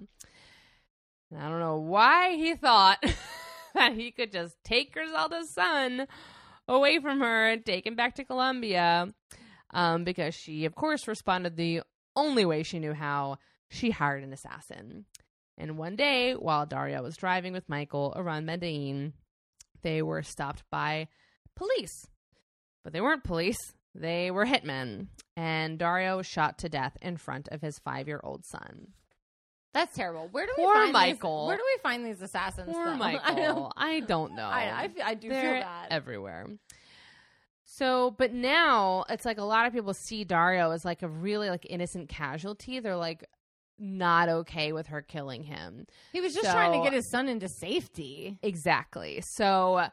And I don't know why he thought that he could just take Griselda's son away from her and take him back to Colombia, because she, of course, responded the only way she knew how. She hired an assassin. And one day, while Daria was driving with Michael around Medellin, they were stopped by police. But they weren't police. They were hitmen. And Dario was shot to death in front of his 5-year-old son. That's terrible. Where do we find these assassins? Poor Michael. I don't know. I do feel bad. Everywhere. So, but now it's like a lot of people see Dario as like a really like innocent casualty. They're like not okay with her killing him. He was just trying to get his son into safety. Exactly. So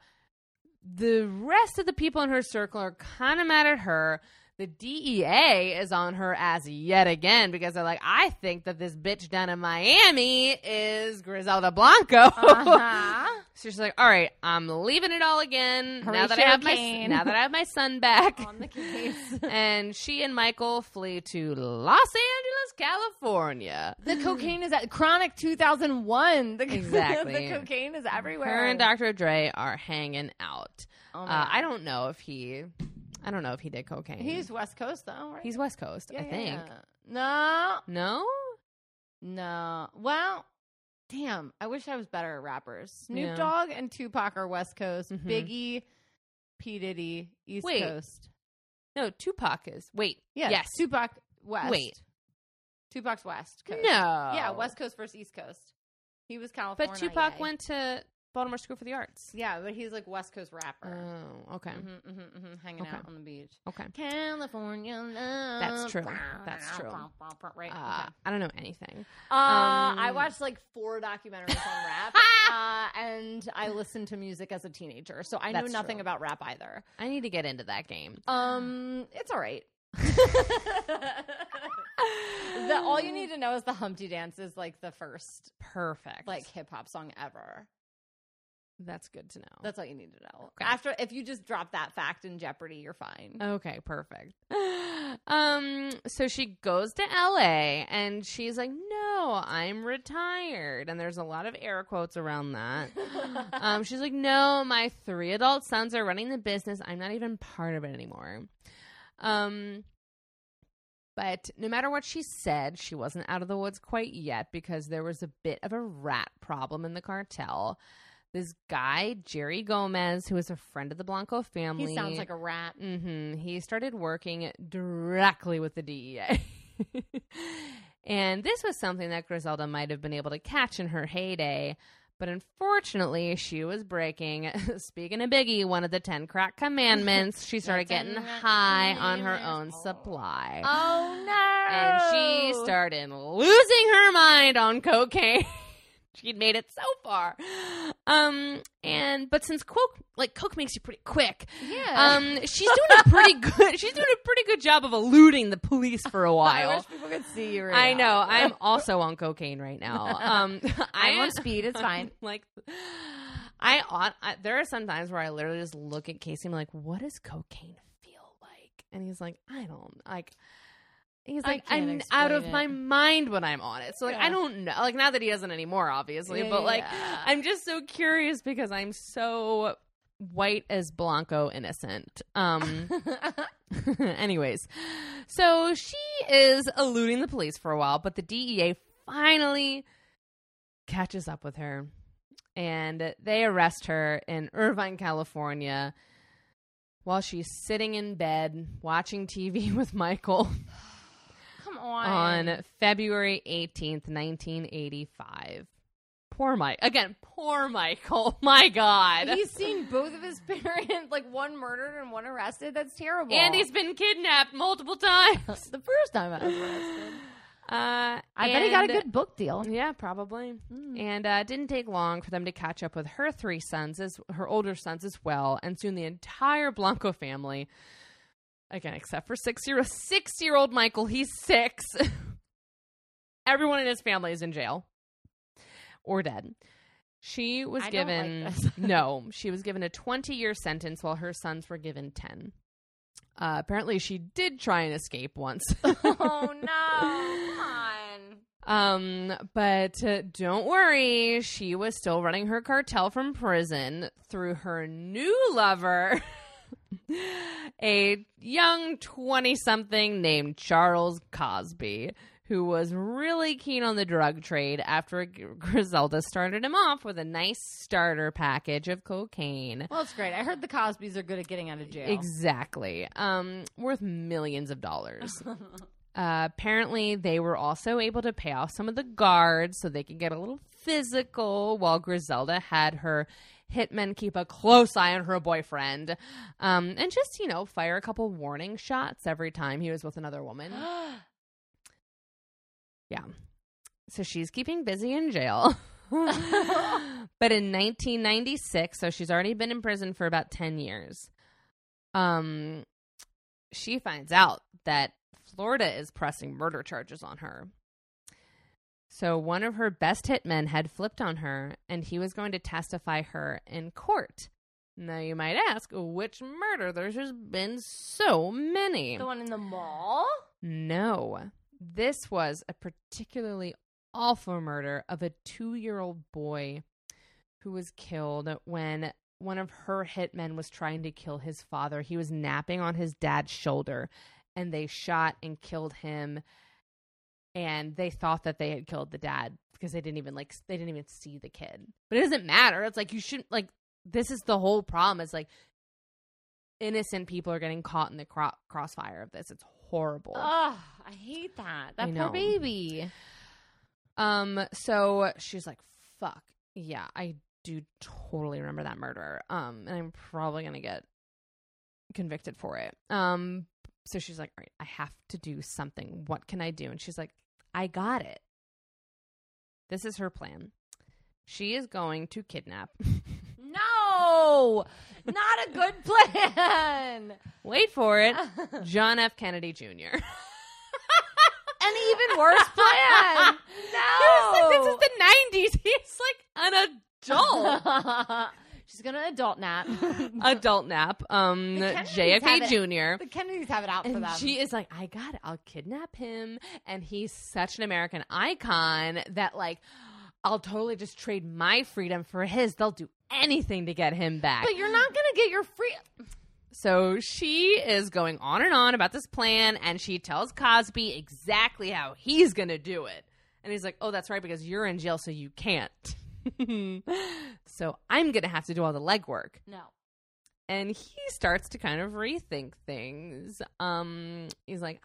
the rest of the people in her circle are kind of mad at her. The DEA is on her ass yet again because they're like, I think that this bitch down in Miami is Griselda Blanco. Uh-huh. So she's like, all right, I'm leaving it all again now that I have my son back. On the case. And she and Michael flee to Los Angeles, California. The cocaine is at Chronic 2001. Exactly. The cocaine is everywhere. Her and Dr. Dre are hanging out. Oh I don't know if he... I don't know if he did cocaine. He's West Coast, though, right? He's West Coast, yeah, I think. Yeah. No. No? Well, damn. I wish I was better at rappers. Snoop Dogg and Tupac are West Coast. Mm-hmm. Biggie, P. Diddy, East Coast. No, Tupac is. Wait. Yes. Tupac, West. Wait. Tupac's West Coast. No. Yeah, West Coast versus East Coast. He was California. But Tupac went to... Baltimore School for the Arts. Yeah, but he's like West Coast rapper. Oh, okay. Mm-hmm, mm-hmm, mm-hmm. Hanging out on the beach. Okay. California love. That's true. That's true. Right. Okay. I don't know anything. I watched like 4 documentaries on rap, and I listened to music as a teenager, so I know nothing about rap either. I need to get into that game. It's all right. All you need to know is the Humpty Dance is like the first perfect like hip hop song ever. That's good to know. That's all you need to know. Okay. After, if you just drop that fact in Jeopardy, you're fine. Okay, perfect. So she goes to LA and she's like, no, I'm retired. And there's a lot of air quotes around that. She's like, no, my 3 adult sons are running the business. I'm not even part of it anymore. But no matter what she said, she wasn't out of the woods quite yet because there was a bit of a rat problem in the cartel. This guy, Jerry Gomez, who is a friend of the Blanco family. He sounds like a rat. Mm-hmm. He started working directly with the DEA. And this was something that Griselda might have been able to catch in her heyday. But unfortunately, she was breaking, speaking of Biggie, one of the 10 crack commandments. She started getting high on her own supply. Oh, no. And she started losing her mind on cocaine. She'd made it so far. But since coke makes you pretty quick. Yeah. She's doing a pretty good job of eluding the police for a while. I wish people could see you right now. I know. I'm also on cocaine right now. I'm on speed, it's fine. Like there are some times where I literally just look at Casey and I'm like, what does cocaine feel like? And he's like, I don't like. He's like, I'm out of my mind when I'm on it. So, like, yeah. I don't know. Like, not that he doesn't anymore, obviously. Yeah, but, like, yeah. I'm just so curious because I'm so white as Blanco innocent. Anyways. So, she is eluding the police for a while. But the DEA finally catches up with her. And they arrest her in Irvine, California. While she's sitting in bed watching TV with Michael. On February 18th, 1985. Poor Mike. Again, poor Michael. My God. He's seen both of his parents, like one murdered and one arrested. That's terrible. And he's been kidnapped multiple times. The first time I was arrested. I bet he got a good book deal. Yeah, probably. Mm. And it didn't take long for them to catch up with her 3 sons, her older sons as well, and soon the entire Blanco family. Again, except for 6-year-old Michael. He's 6. Everyone in his family is in jail or dead. She was given she was given a 20-year sentence while her sons were given 10. Apparently she did try and escape once. Oh no. Come on. But don't worry, she was still running her cartel from prison through her new lover, a young 20-something named Charles Cosby, who was really keen on the drug trade after Griselda started him off with a nice starter package of cocaine. Well, it's great. I heard the Cosbys are good at getting out of jail. Exactly. Worth millions of dollars. Apparently, they were also able to pay off some of the guards so they could get a little physical while Griselda had her hitmen keep a close eye on her boyfriend. And just, you know, fire a couple warning shots every time he was with another woman. Yeah. So she's keeping busy in jail. But in 1996, so she's already been in prison for about 10 years, she finds out that Florida is pressing murder charges on her. So one of her best hitmen had flipped on her, and he was going to testify her in court. Now, you might ask, which murder? There's just been so many. The one in the mall? No. This was a particularly awful murder of a 2-year-old boy who was killed when one of her hitmen was trying to kill his father. He was napping on his dad's shoulder, and they shot and killed him. And they thought that they had killed the dad because they didn't even see the kid. But it doesn't matter. It's like, you shouldn't, like, this is the whole problem. It's like, innocent people are getting caught in the crossfire of this. It's horrible. Oh, I hate that. That poor baby. So she's like, fuck. Yeah, I do totally remember that murder. And I'm probably going to get convicted for it. So she's like, all right, I have to do something. What can I do? And she's like, I got it. This is her plan. She is going to kidnap. No, not a good plan. Wait for it. John F. Kennedy Jr. An even worse plan. No. He was like, this is the 90s. He's like an adult. She's going to adult nap. Adult nap. JFK Jr. The Kennedys have it out for them. She is like, I got it. I'll kidnap him. And he's such an American icon that, like, I'll totally just trade my freedom for his. They'll do anything to get him back. But you're not going to get your free. So she is going on and on about this plan, and she tells Cosby exactly how he's going to do it. And he's like, oh, that's right, because you're in jail, so you can't. So I'm going to have to do all the legwork. No. And he starts to kind of rethink things. He's like,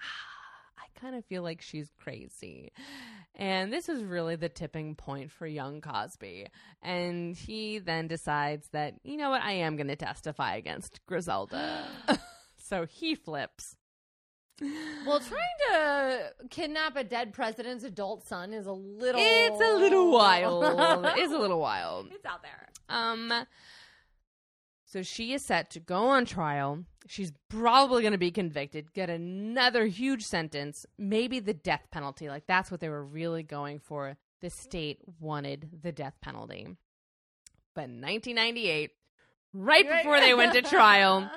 I kind of feel like she's crazy. And this is really the tipping point for young Cosby. And he then decides that, you know what, I am going to testify against Griselda. So he flips. Well, trying to kidnap a dead president's adult son is It's a little wild. It's a little wild. It's out there. So she is set to go on trial. She's probably going to be convicted, get another huge sentence, maybe the death penalty. Like, that's what they were really going for. The state wanted the death penalty. But in 1998, right before they went to trial,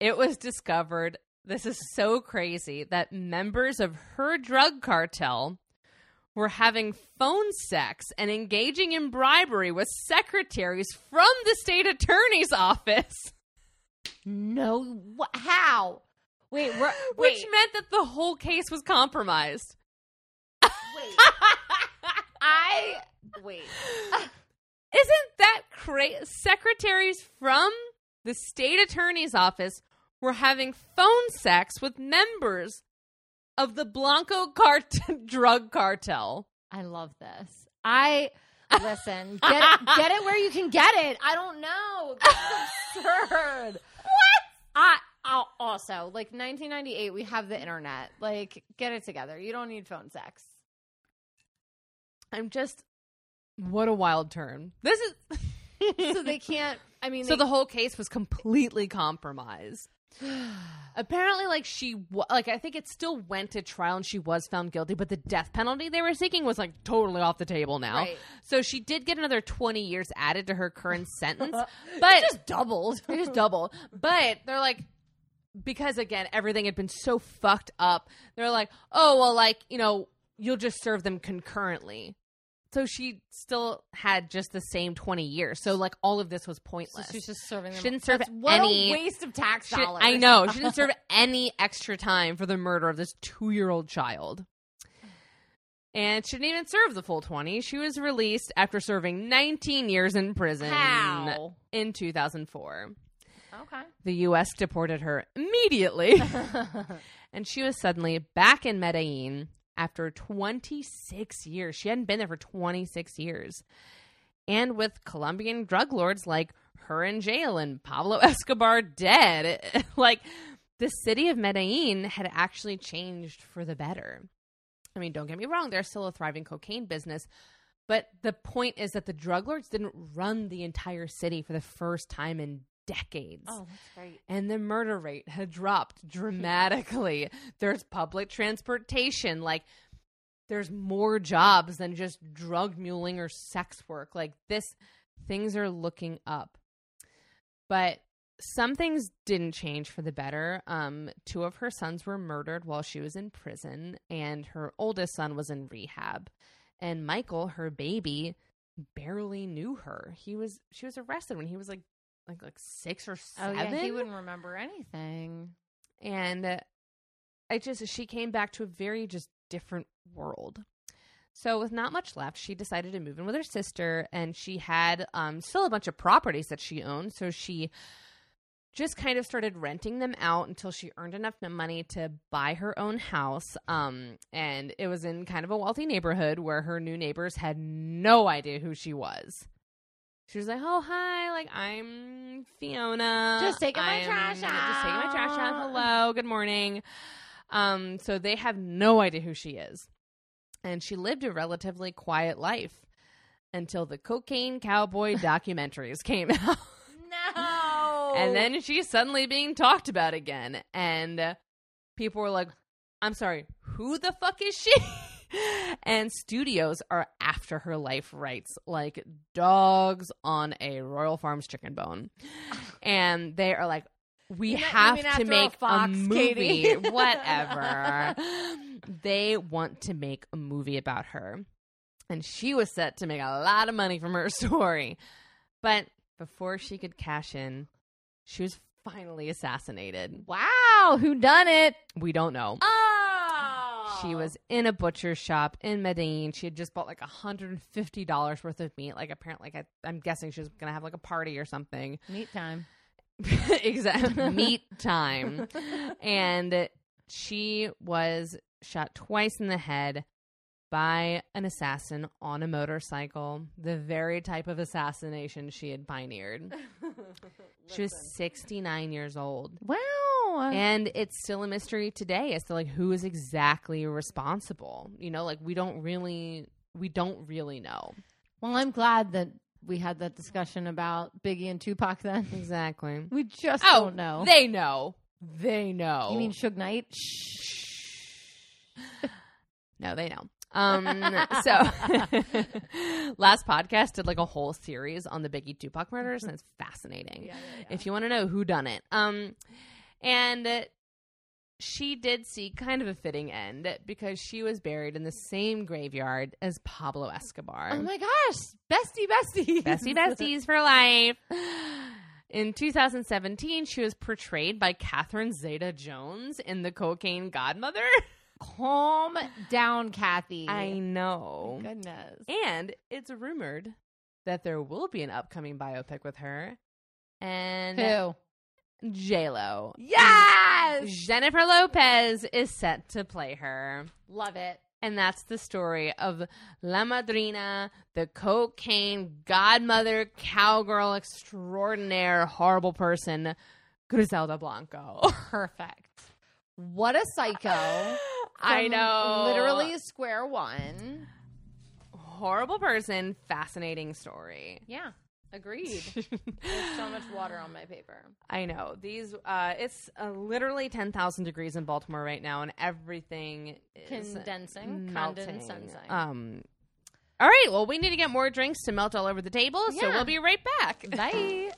it was discovered, this is so crazy, that members of her drug cartel were having phone sex and engaging in bribery with secretaries from the state attorney's office. No, how? Wait. Which meant that the whole case was compromised. Wait. Isn't that crazy? Secretaries from the state attorney's office were having phone sex with members of the Blanco drug cartel. I love this. Listen, get it where you can get it. I don't know. That's absurd. What? I'll also, 1998, we have the internet. Get it together. You don't need phone sex. What a wild turn. This is. So the whole case was completely compromised. Apparently, like, I think it still went to trial and she was found guilty, but the death penalty they were seeking was, like, totally off the table now. Right. So she did get another 20 years added to her current sentence. But It just doubled. But they're like, because, again, everything had been so fucked up, they're like, oh, well, like, you know, you'll just serve them concurrently. So she still had just the same 20 years. So, like, all of this was pointless. So she's just serving them. She didn't serve any. What a waste of tax dollars. I know. She didn't serve any extra time for the murder of this 2-year-old child. And she didn't even serve the full 20. She was released after serving 19 years in prison. How? In 2004. Okay. The U.S. deported her immediately. And she was suddenly back in Medellin. After 26 years. She hadn't been there for 26 years. And with Colombian drug lords like her in jail and Pablo Escobar dead, like, the city of Medellin had actually changed for the better. I mean, don't get me wrong. There's still a thriving cocaine business. But the point is that the drug lords didn't run the entire city for the first time in decades. Oh, that's great. And the murder rate had dropped dramatically. There's public transportation. Like, there's more jobs than just drug muling or sex work. Like, this, things are looking up. But some things didn't change for the better. Two of her sons were murdered while she was in prison, and her oldest son was in rehab. And Michael, her baby, barely knew her. She was arrested when he was like 6 or 7. Oh, yeah, he wouldn't remember anything. And she came back to a very just different world. So with not much left, she decided to move in with her sister, and she had still a bunch of properties that she owned. So she just kind of started renting them out until she earned enough money to buy her own house. And it was in kind of a wealthy neighborhood where her new neighbors had no idea who she was. She was like, oh, hi, like, I'm Fiona. Just taking my trash out. Hello, good morning. So they have no idea who she is. And she lived a relatively quiet life until the Cocaine Cowboy documentaries came out. No. And then she's suddenly being talked about again. And people were like, I'm sorry, who the fuck is she? And studios are after her life rights like dogs on a Royal Farms chicken bone. And they are like, have to make a movie. Whatever. They want to make a movie about her. And she was set to make a lot of money from her story. But before she could cash in, she was finally assassinated. Wow. Who done it? We don't know. She was in a butcher shop in Medellin. She had just bought like $150 worth of meat. Like, apparently, like, I'm guessing she was going to have like a party or something. Meat time. Exactly. Meat time. And she was shot twice in the head by an assassin on a motorcycle. The very type of assassination she had pioneered. She was 69 years old. Wow. And it's still a mystery today as to, like, who is exactly responsible. You know, like, we don't really know. Well, I'm glad that we had that discussion about Biggie and Tupac then. Exactly. We just don't know. They know. They know. You mean Suge Knight? Shh. No, they know. So last podcast did like a whole series on the Biggie Tupac murders, and it's fascinating. Yeah. If you want to know who done it. And she did see kind of a fitting end because she was buried in the same graveyard as Pablo Escobar. Oh, my gosh. Besties. Besties for life. In 2017, she was portrayed by Catherine Zeta-Jones in The Cocaine Godmother. Calm down, Kathy. I know. Goodness. And it's rumored that there will be an upcoming biopic with her. And who? J-Lo. Yes! Jennifer Lopez is set to play her. Love it. And that's the story of La Madrina, the cocaine godmother, cowgirl extraordinaire, horrible person, Griselda Blanco. Perfect. What a psycho. I know. Literally square one. Horrible person, fascinating story. Yeah. Agreed. There's so much water on my paper. I know. These, it's literally 10,000 degrees in Baltimore right now, and everything is condensing. All right. Well, we need to get more drinks to melt all over the table, so we'll be right back. Bye.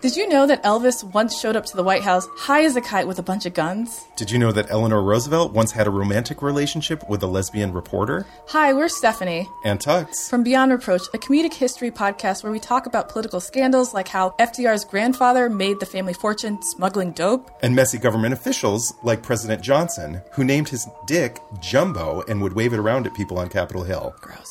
Did you know that Elvis once showed up to the White House high as a kite with a bunch of guns? Did you know that Eleanor Roosevelt once had a romantic relationship with a lesbian reporter? Hi, we're Stephanie. And Tux. From Beyond Reproach, a comedic history podcast where we talk about political scandals like how FDR's grandfather made the family fortune smuggling dope. And messy government officials like President Johnson, who named his dick Jumbo and would wave it around at people on Capitol Hill. Gross.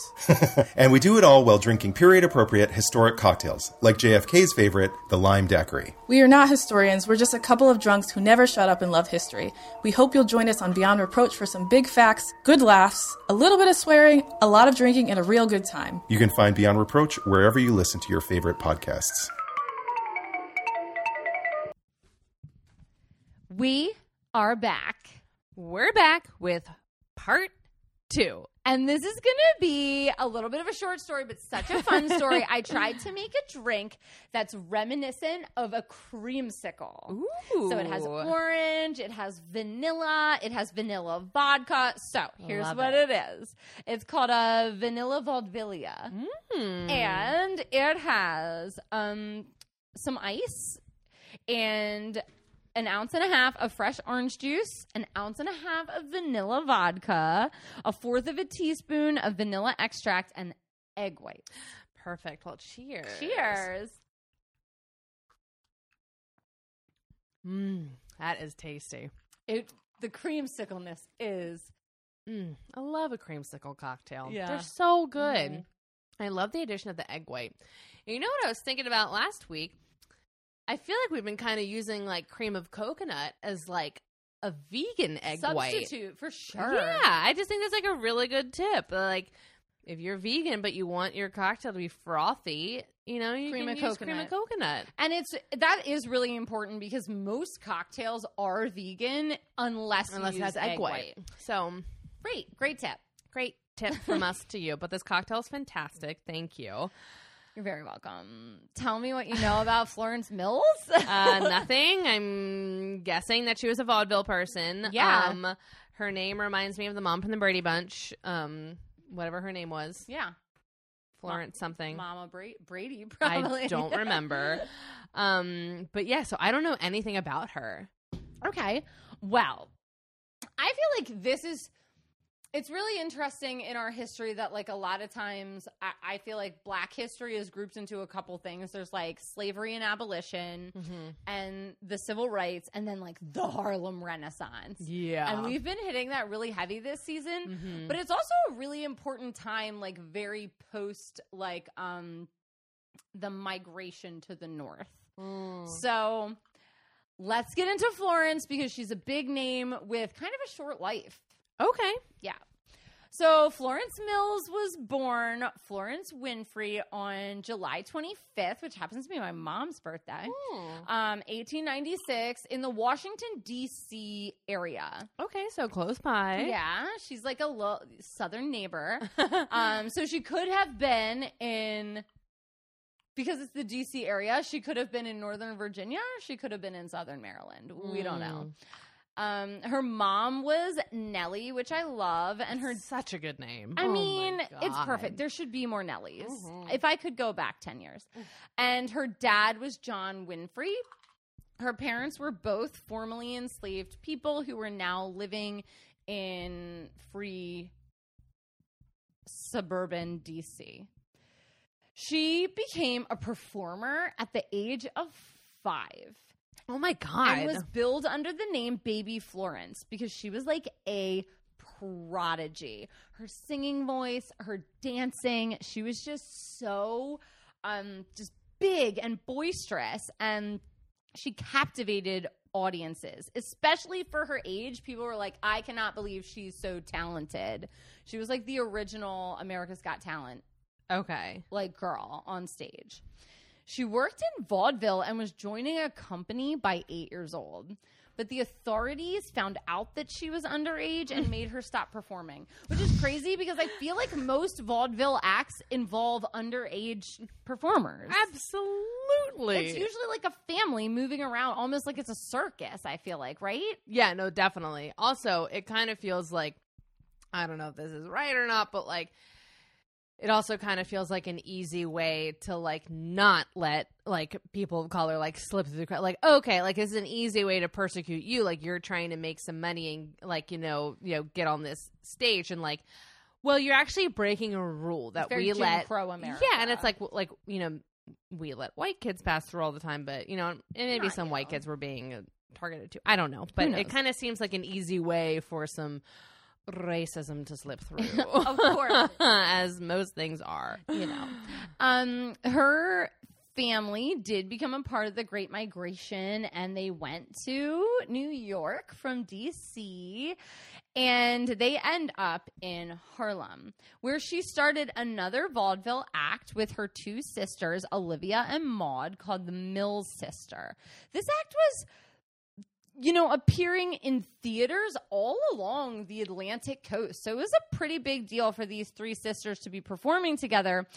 And we do it all while drinking period-appropriate historic cocktails, like JFK's favorite, the Lime Daiquiri. We are not historians. We're just a couple of drunks who never shut up and love history. We hope you'll join us on Beyond Reproach for some big facts, good laughs, a little bit of swearing, a lot of drinking, and a real good time. You can find Beyond Reproach wherever you listen to your favorite podcasts. We are back. We're back with part two. And this is going to be a little bit of a short story, but such a fun story. I tried to make a drink that's reminiscent of a creamsicle. Ooh. So it has orange, it has vanilla vodka. So here's what it is. It's called a vanilla vodbilia. Mm. And it has some ice and an ounce and a half of fresh orange juice, an ounce and a half of vanilla vodka, a fourth of a teaspoon of vanilla extract, and egg whites. Perfect. Well, cheers. Cheers. Mmm, that is tasty. The creamsicleness is... Mm, I love a creamsicle cocktail. Yeah. They're so good. Mm-hmm. I love the addition of the egg white. And you know what I was thinking about last week? I feel like we've been kind of using like cream of coconut as like a vegan egg white. Substitute for sure. Yeah. I just think that's like a really good tip. Like if you're vegan, but you want your cocktail to be frothy, you know, you can use cream of coconut. And that is really important because most cocktails are vegan unless it has egg white. So great tip. Great tip from us to you. But this cocktail is fantastic. Thank you. You're very welcome. Tell me what you know about Florence Mills. Nothing. I'm guessing that she was a vaudeville person. Yeah. Her name reminds me of the mom from the Brady Bunch. Whatever her name was. Yeah. Florence something. Mama Brady probably. I don't remember. But yeah, so I don't know anything about her. Okay. Well, I feel like this is... It's really interesting in our history that, like, a lot of times I feel like Black history is grouped into a couple things. There's, like, slavery and abolition and the civil rights and then, like, the Harlem Renaissance. Yeah. And we've been hitting that really heavy this season. Mm-hmm. But it's also a really important time, like, very post, like, the migration to the north. Mm. So let's get into Florence because she's a big name with kind of a short life. Okay. Yeah. So Florence Mills was born Florence Winfrey on July 25th, which happens to be my mom's birthday, 1896 in the Washington, D.C. area. Okay. So close by. Yeah. She's like a southern neighbor. So she could have been in... Because it's the D.C. area, she could have been in Northern Virginia. She could have been in Southern Maryland. We don't know. Her mom was Nellie, which I love, and her such a good name. I mean, it's perfect. There should be more Nellies. Mm-hmm. If I could go back 10 years. And her dad was John Winfrey. Her parents were both formerly enslaved people who were now living in free suburban DC. She became a performer at the age of 5. Oh, my God. And was billed under the name Baby Florence because she was like a prodigy. Her singing voice, her dancing, she was just so just big and boisterous. And she captivated audiences, especially for her age. People were like, I cannot believe she's so talented. She was like the original America's Got Talent Okay. Like, girl on stage. She worked in vaudeville and was joining a company by 8 years old. But the authorities found out that she was underage and made her stop performing, which is crazy because I feel like most vaudeville acts involve underage performers. Absolutely. It's usually like a family moving around, almost like it's a circus, I feel like, right? Yeah, no, definitely. Also, it kind of feels like, I don't know if this is right or not, but like, it also kind of feels like an easy way to, like, not let, like, people of color, like, slip through the cracks. Like, okay, like, this is an easy way to persecute you. Like, you're trying to make some money and, like, you know, get on this stage and, like, well, you're actually breaking a rule that we let. Jim Crow America. Yeah, and it's like, you know, we let white kids pass through all the time, but, you know, and maybe not some white kids were being targeted too. I don't know, but it kind of seems like an easy way for some racism to slip through. Of course. As most things are, you know. Her family did become a part of the Great Migration, and they went to New York from D.C., and they end up in Harlem, where she started another vaudeville act with her two sisters, Olivia and Maude, called the Mills Sister. This act was, you know, appearing in theaters all along the Atlantic coast. So it was a pretty big deal for these three sisters to be performing together.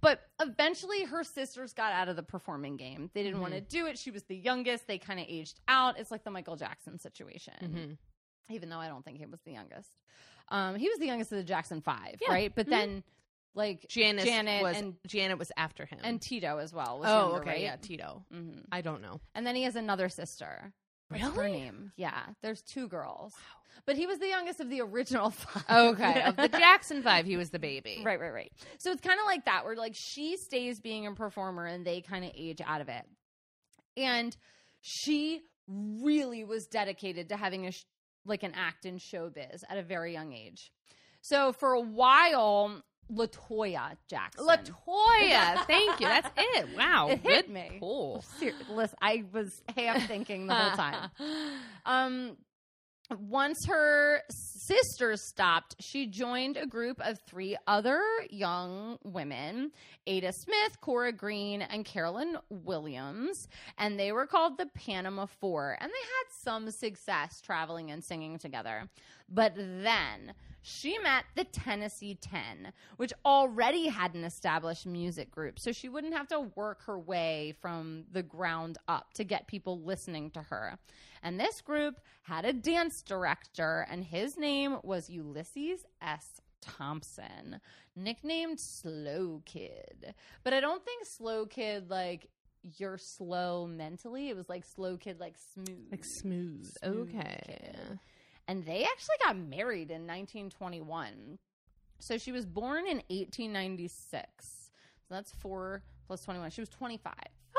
But eventually her sisters got out of the performing game. They didn't want to do it. She was the youngest. They kind of aged out. It's like the Michael Jackson situation, even though I don't think he was the youngest. He was the youngest of the Jackson 5, right? But then, like, Janet was after him. And Tito as well. Right? Yeah, Tito. I don't know. And then he has another sister. What's her name? Yeah, there's two girls. Wow. But he was the youngest of the original 5. Okay, of the Jackson 5, he was the baby. Right. So it's kind of like that, where like she stays being a performer and they kind of age out of it. And she really was dedicated to having an act in showbiz at a very young age. So for a while, LaToya Jackson. LaToya, thank you. That's it. Wow, it hit me. Cool. Listen, I was half thinking the whole time. Once her sisters stopped, she joined a group of three other young women, Ada Smith, Cora Green, and Carolyn Williams, and they were called the Panama Four, and they had some success traveling and singing together. But then she met the Tennessee 10, which already had an established music group, so she wouldn't have to work her way from the ground up to get people listening to her. And this group had a dance director, and his name was Ulysses S. Thompson, nicknamed Slow Kid. But I don't think Slow Kid, like, you're slow mentally. It was like Slow Kid, like smooth. Like smooth. Okay. Kid. And they actually got married in 1921. So she was born in 1896. So that's 4 plus 21. She was 25.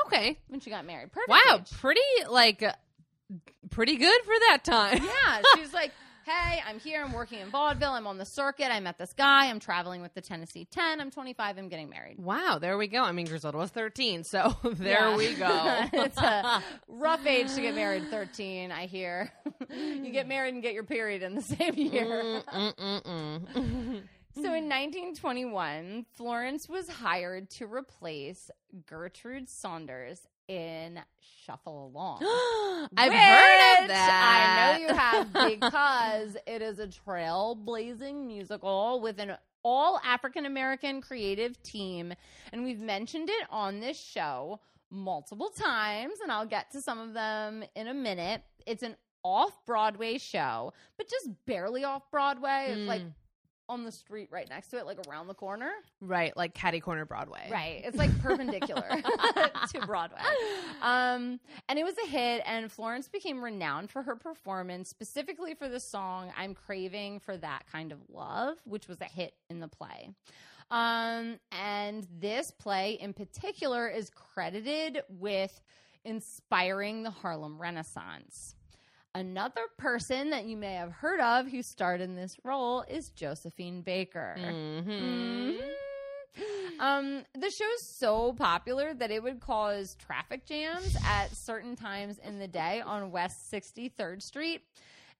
Okay. When she got married. Perfect wow. Age. Pretty good for that time. Yeah. She was like, hey, I'm here. I'm working in vaudeville. I'm on the circuit. I met this guy. I'm traveling with the Tennessee 10. I'm 25. I'm getting married. Wow. There we go. I mean, Griselda was 13. So we go. It's a rough age to get married, 13, I hear. You get married and get your period in the same year. So in 1921, Florence was hired to replace Gertrude Saunders in Shuffle Along. I've heard of that. I know you have, because it is a trailblazing musical with an all African-American creative team, and we've mentioned it on this show multiple times, and I'll get to some of them in a minute. It's an off-Broadway show, but just barely off-Broadway. It's like on the street right next to it, like around the corner. Right, like Catty Corner Broadway. Right. It's like perpendicular to Broadway. And it was a hit, and Florence became renowned for her performance, specifically for the song I'm Craving for That Kind of Love, which was a hit in the play. And this play in particular is credited with inspiring the Harlem Renaissance. Another person that you may have heard of who starred in this role is Josephine Baker. The show's so popular that it would cause traffic jams at certain times in the day on West 63rd Street.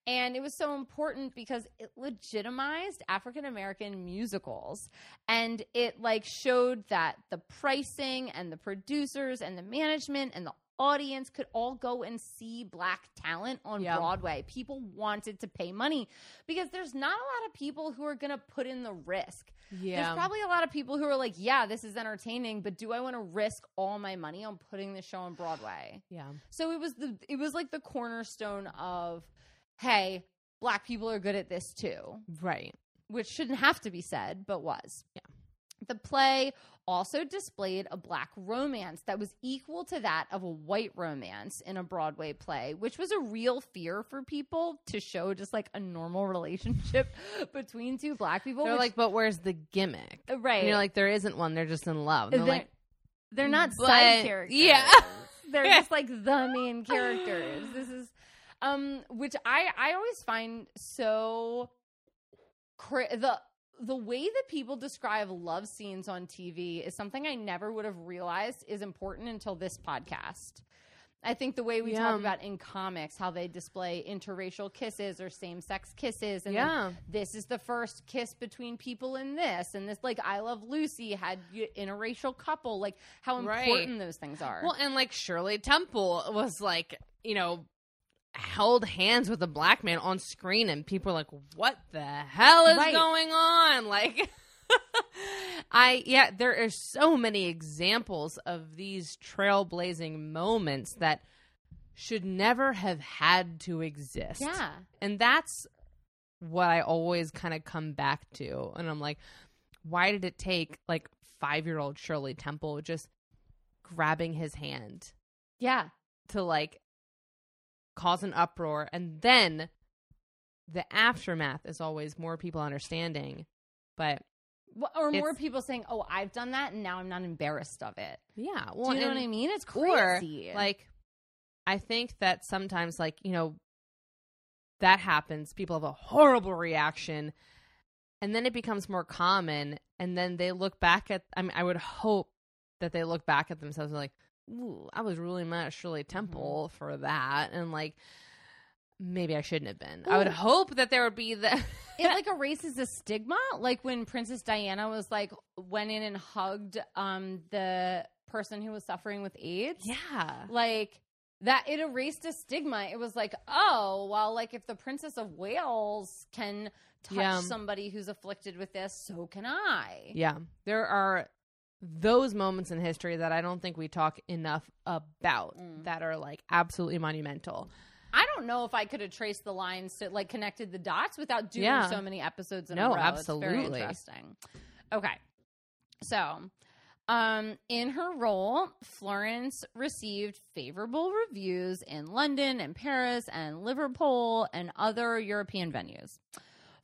And it was so important because it legitimized African-American musicals. And it like showed that the pricing and the producers and the management and the audience could all go and see Black talent on Broadway. People wanted to pay money because there's not a lot of people who are going to put in the risk. Yeah. There's probably a lot of people who are like, yeah, this is entertaining, but do I want to risk all my money on putting the show on Broadway? Yeah. So it was like the cornerstone of, hey, Black people are good at this too. Right. Which shouldn't have to be said, but was. Yeah. The play also displayed a Black romance that was equal to that of a white romance in a Broadway play, which was a real fear for people to show just like a normal relationship between two Black people. They're like, but where's the gimmick? Right. And you're like, there isn't one. They're just in love. And they're not side characters. Yeah. They're just like the main characters. This is, which I always find so the way that people describe love scenes on TV is something I never would have realized is important until this podcast. I think the way we talk about in comics, how they display interracial kisses or same-sex kisses. And then this is the first kiss between people in this. And this, like, I Love Lucy had interracial couple. Like, how important those things are. Well, and, like, Shirley Temple was, like, you know, held hands with a Black man on screen, and people are like, what the hell is going on? Like, there are so many examples of these trailblazing moments that should never have had to exist. Yeah. And that's what I always kind of come back to. And I'm like, why did it take like 5-year-old Shirley Temple just grabbing his hand? Yeah. To like cause an uproar, and then the aftermath is always more people understanding, but or more people saying, "Oh, I've done that, and now I'm not embarrassed of it." Yeah, well, do you know what I mean? It's crazy. Or, like, I think that sometimes, like, you know, that happens. People have a horrible reaction, and then it becomes more common, and then they look back at. I mean, I would hope that they look back at themselves and like, ooh, I was really mad at Shirley Temple for that. And like, maybe I shouldn't have been. Ooh. I would hope that there would be the... It like erases the stigma. Like when Princess Diana was like, went in and hugged the person who was suffering with AIDS. Yeah. Like that, it erased a stigma. It was like, oh, well, like if the Princess of Wales can touch somebody who's afflicted with this, so can I. Yeah. There are those moments in history that I don't think we talk enough about that are like absolutely monumental. I don't know if I could have traced the lines to like connected the dots without doing so many episodes in a row. Absolutely. It's very interesting. Okay. So in her role, Florence received favorable reviews in London and Paris and Liverpool and other European venues.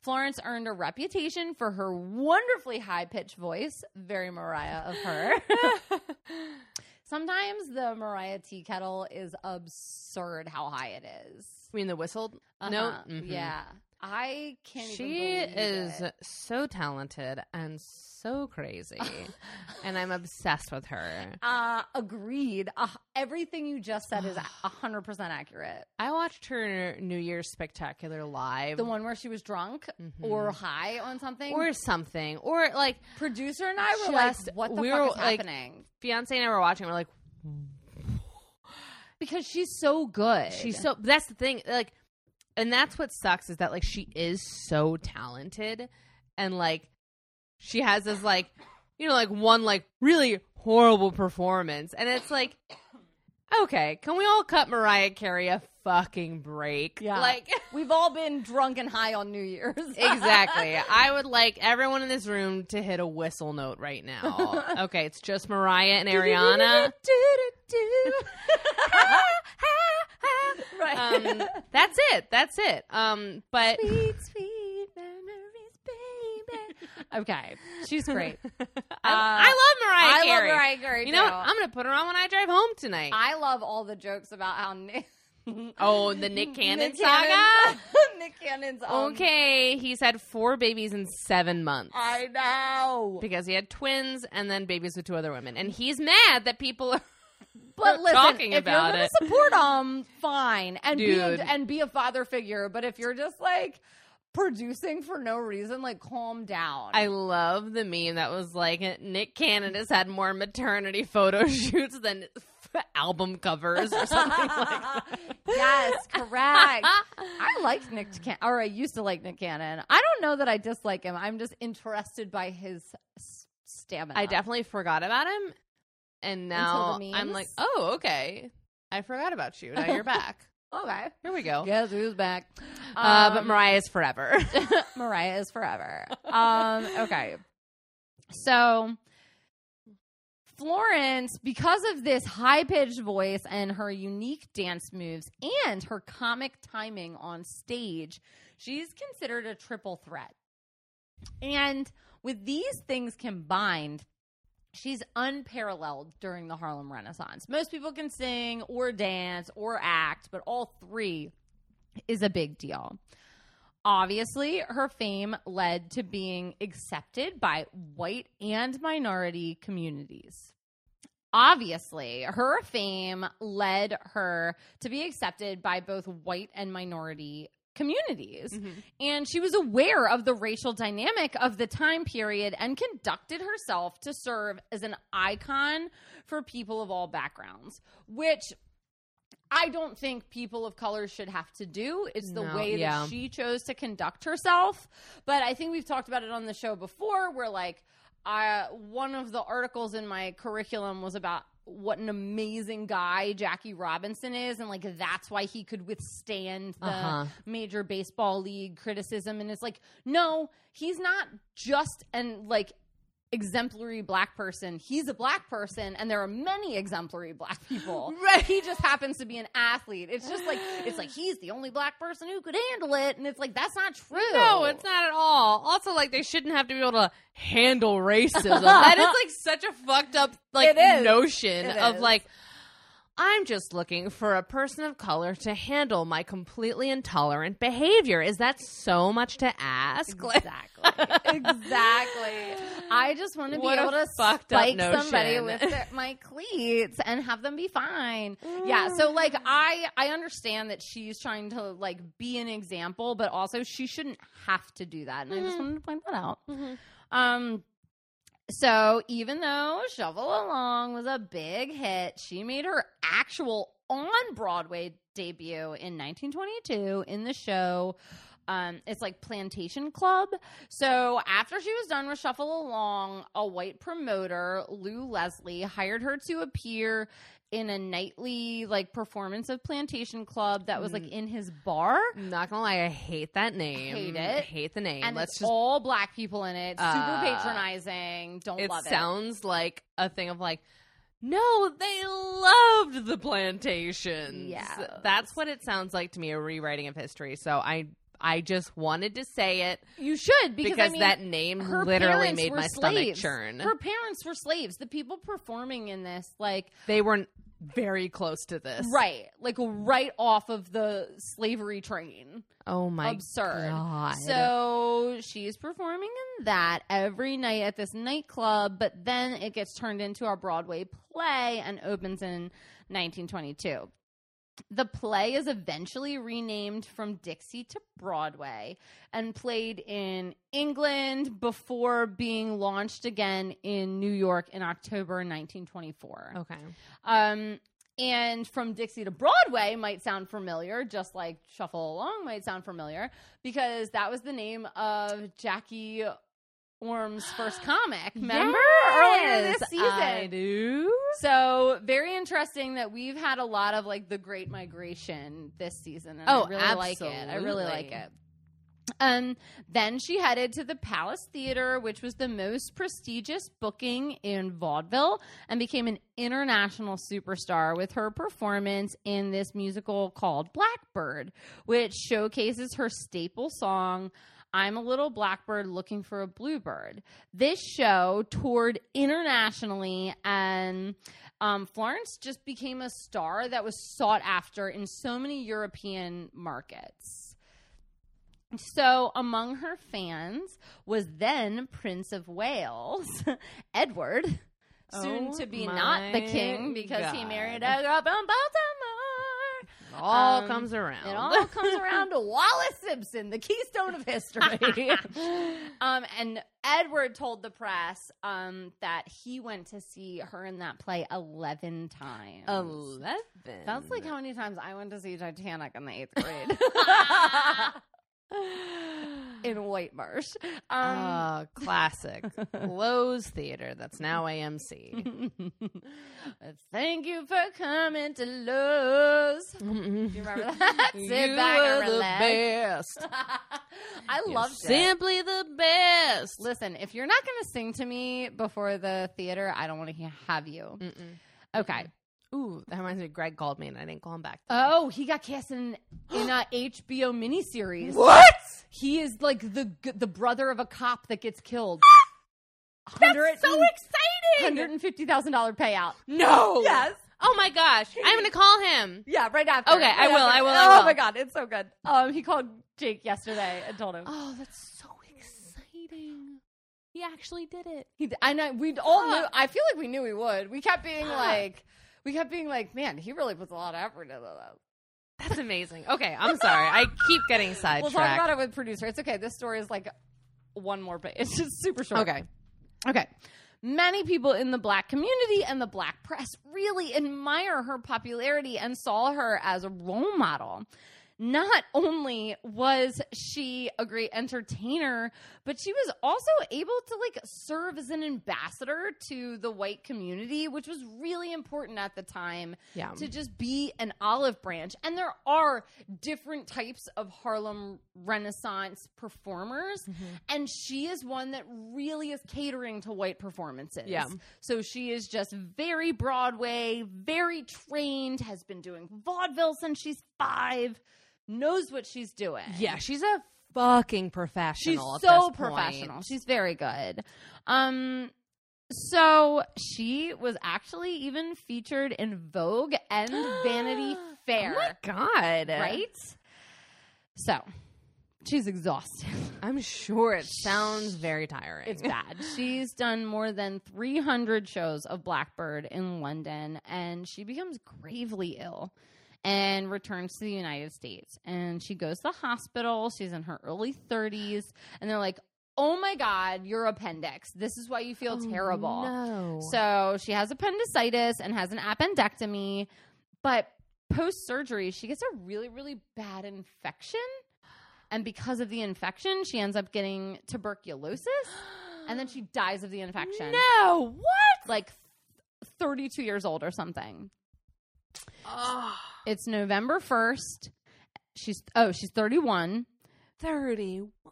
Florence earned a reputation for her wonderfully high-pitched voice, very Mariah of her. Sometimes the Mariah tea kettle is absurd how high it is. You mean the whistled? No. Mm-hmm. Yeah. I can't even believe She is so talented and so crazy, and I'm obsessed with her. Agreed. Everything you just said is 100% accurate. I watched her New Year's Spectacular live. The one where she was drunk or high on something? Or something. Or, like... Producer and I were just, like, what the fuck is happening? Fiancé and I were watching, we're like... Because she's so good. She's so... That's the thing, like... And that's what sucks is that, like, she is so talented and, like, she has this, like, you know, like, one, like, really horrible performance. And it's like, okay, can we all cut Mariah Carey a fucking break? Yeah. Like, we've all been drunk and high on New Year's. Exactly. I would like everyone in this room to hit a whistle note right now. Okay, it's just Mariah and Ariana. That's it. That's it. But sweet, sweet memories, baby. Okay, she's great. I love Mariah Carey. I love Mariah Carey. You know what? I'm gonna put her on when I drive home tonight. I love all the jokes about how the Nick Cannon saga. Nick Cannon's okay. He's had 4 babies in 7 months. I know, because he had twins and then babies with 2 other women, and he's mad that people are But listen, talking about if you're going to support them, fine. And be a father figure. But if you're just like producing for no reason, like, calm down. I love the meme that was like, Nick Cannon has had more maternity photo shoots than album covers or something like that. Yes, correct. I liked Nick Cannon, or I used to like Nick Cannon. I don't know that I dislike him. I'm just interested by his stamina. I definitely forgot about him, and now I'm like, oh, okay, I forgot about you. Now you're back. Okay. Here we go. Guess who's back? But Mariah is forever. Mariah is forever. Okay. So Florence, because of this high-pitched voice and her unique dance moves and her comic timing on stage, she's considered a triple threat. And with these things combined, she's unparalleled during the Harlem Renaissance. Most people can sing or dance or act, but all three is a big deal. Obviously, her fame led to being accepted by white and minority communities. Obviously, her fame led her to be accepted by both white and minority communities. Mm-hmm. And she was aware of the racial dynamic of the time period and conducted herself to serve as an icon for people of all backgrounds, which I don't think people of color should have to do. It's the way that she chose to conduct herself. But I think we've talked about it on the show before, where like one of the articles in my curriculum was about what an amazing guy Jackie Robinson is, and like that's why he could withstand the major baseball league criticism. And it's like, no, he's not just an like exemplary black person. He's a black person, and there are many exemplary black people. Right. He just happens to be an athlete. It's just like, it's like he's the only black person who could handle it, and it's like, that's not true. No, it's not at all. Also, like, they shouldn't have to be able to handle racism. That is like such a fucked up like notion of like, I'm just looking for a person of color to handle my completely intolerant behavior. Is that so much to ask? Exactly. I just want to be able to spike somebody with my cleats and have them be fine. Mm. Yeah. So like, I understand that she's trying to like be an example, but also she shouldn't have to do that. And I just wanted to point that out. Mm-hmm. So even though Shuffle Along was a big hit, she made her actual on-Broadway debut in 1922 in the show. It's like Plantation Club. So after she was done with Shuffle Along, a white promoter, Lou Leslie, hired her to appear in a nightly like performance of Plantation Club that was like in his bar. I'm not gonna lie, I hate that name. I hate it. I hate the name. And it's all black people in it. Super patronizing. Don't love it. It sounds like a thing of like, no, they loved the plantations. Yeah, that's what it sounds like to me. A rewriting of history. So I just wanted to say it. You should, because I mean, that name literally made my stomach churn. Her parents were slaves. The people performing in this, like, they were very close to this, right? Like right off of the slavery train. Oh my God! So she's performing in that every night at this nightclub, but then it gets turned into a Broadway play and opens in 1922. The play is eventually renamed From Dixie to Broadway and played in England before being launched again in New York in October 1924. Okay. And From Dixie to Broadway might sound familiar, just like Shuffle Along might sound familiar, because that was the name of Jackie Orm's first comic, remember? Yes, earlier this season. I do. So very interesting that we've had a lot of like the Great Migration this season. And I really absolutely like it. I really like it. Then she headed to the Palace Theater, which was the most prestigious booking in vaudeville, and became an international superstar with her performance in this musical called Blackbird, which showcases her staple song, I'm a Little Blackbird Looking for a Bluebird. This show toured internationally, and Florence just became a star that was sought after in so many European markets. So among her fans was then Prince of Wales, Edward. soon to be not the king because he married a girl from Baltimore. It all comes around. It all comes around to Wallace Simpson, the keystone of history. And Edward told the press that he went to see her in that play 11 times. 11? That's like how many times I went to see Titanic in the 8th grade. In White Marsh. Classic. Lowe's Theater. That's now AMC. Thank you for coming to Lowe's. Do you remember that? Sit back and relax. The best. I loved it. Simply the best. Listen, if you're not going to sing to me before the theater, I don't want to have you. Mm-mm. Okay. Ooh, that reminds me. Greg called me and I didn't call him back. Oh, he got cast in a HBO miniseries. What? He is like the brother of a cop that gets killed. Ah, that's so exciting! $150,000 payout. No. Yes. Oh my gosh. I'm gonna call him. Yeah, right after. Okay, right I will. After. I will. I will. Oh my God, it's so good. He called Jake yesterday and told him. Oh, that's so exciting. He actually did it. I know. We all knew. I feel like we knew he would. We kept being like. We kept being like, man, he really puts a lot of effort into that. That's amazing. Okay, I'm sorry. I keep getting sidetracked. We'll talk about it with producer. It's okay. This story is like one more page. It's just super short. Okay. Many people in the Black community and the Black press really admire her popularity and saw her as a role model. Not only was she a great entertainer, but she was also able to serve as an ambassador to the white community, which was really important at the time to just be an olive branch. And there are different types of Harlem Renaissance performers, and she is one that really is catering to white performances. Yeah. So she is just very Broadway, very trained, has been doing vaudeville since she's 5. Knows what she's doing. Yeah, she's a fucking professional. She's so professional. She's very good. So she was actually even featured in Vogue and Vanity Fair. Oh my God. Right? So she's exhausted. I'm sure it sounds very tiring. It's bad. She's done more than 300 shows of Blackbird in London, and she becomes gravely ill. And returns to the United States. And she goes to the hospital. She's in her early 30s. And they're like, oh, my God, your appendix. This is why you feel terrible. No. So she has appendicitis and has an appendectomy. But post-surgery, she gets a really, really bad infection. And because of the infection, she ends up getting tuberculosis. And then she dies of the infection. No, what? 32 years old or something. Oh. It's November 1st. She's 31. 31.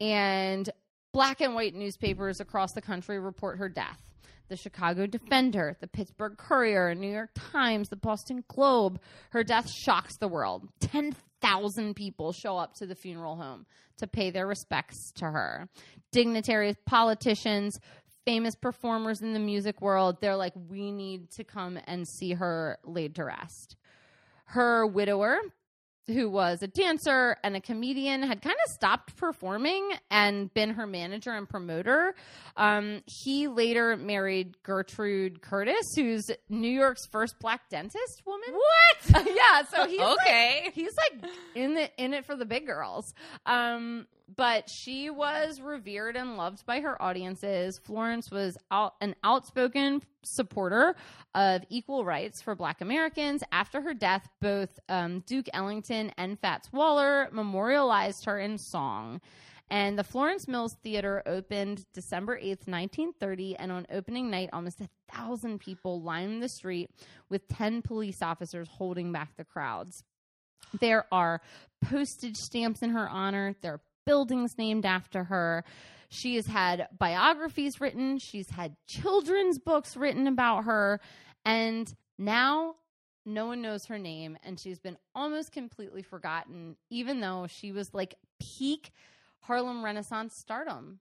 And black and white newspapers across the country report her death. The Chicago Defender, the Pittsburgh Courier, New York Times, the Boston Globe. Her death shocks the world. 10,000 people show up to the funeral home to pay their respects to her. Dignitaries, politicians, famous performers in the music world, they're like, we need to come and see her laid to rest. Her widower, who was a dancer and a comedian, had kind of stopped performing and been her manager and promoter. He later married Gertrude Curtis, who's New York's first black dentist woman. What? Yeah, so he's okay. He's in it for the big girls. But she was revered and loved by her audiences. Florence was an outspoken supporter of equal rights for black Americans. After her death, both Duke Ellington and Fats Waller memorialized her in song. And the Florence Mills Theater opened December 8th, 1930. And on opening night, almost 1,000 people lined the street with 10 police officers holding back the crowds. There are postage stamps in her honor. There are buildings named after her. She has had biographies written. She's had children's books written about her. And now no one knows her name. And she's been almost completely forgotten, even though she was peak Harlem Renaissance stardom.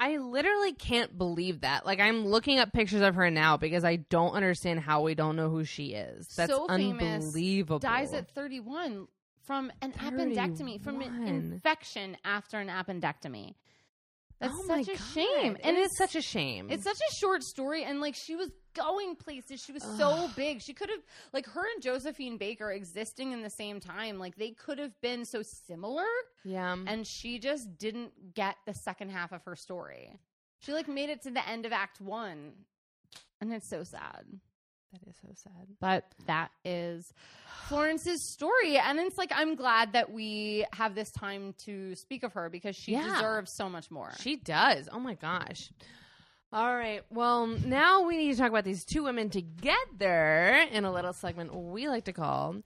I literally can't believe that. I'm looking up pictures of her now because I don't understand how we don't know who she is. That's so famous, unbelievable. Dies at 31. From an appendectomy, from an infection after an appendectomy. That's such a shame. And it's such a shame. It's such a short story. And like, she was going places. She was so big. She could have, like, her and Josephine Baker existing in the same time, like, they could have been so similar. Yeah. And she just didn't get the second half of her story. She, like, made it to the end of Act One. And it's so sad. That is so sad. But that is Florence's story. And it's like, I'm glad that we have this time to speak of her because she deserves so much more. She does. Oh, my gosh. All right. Well, now we need to talk about these two women together in a little segment we like to call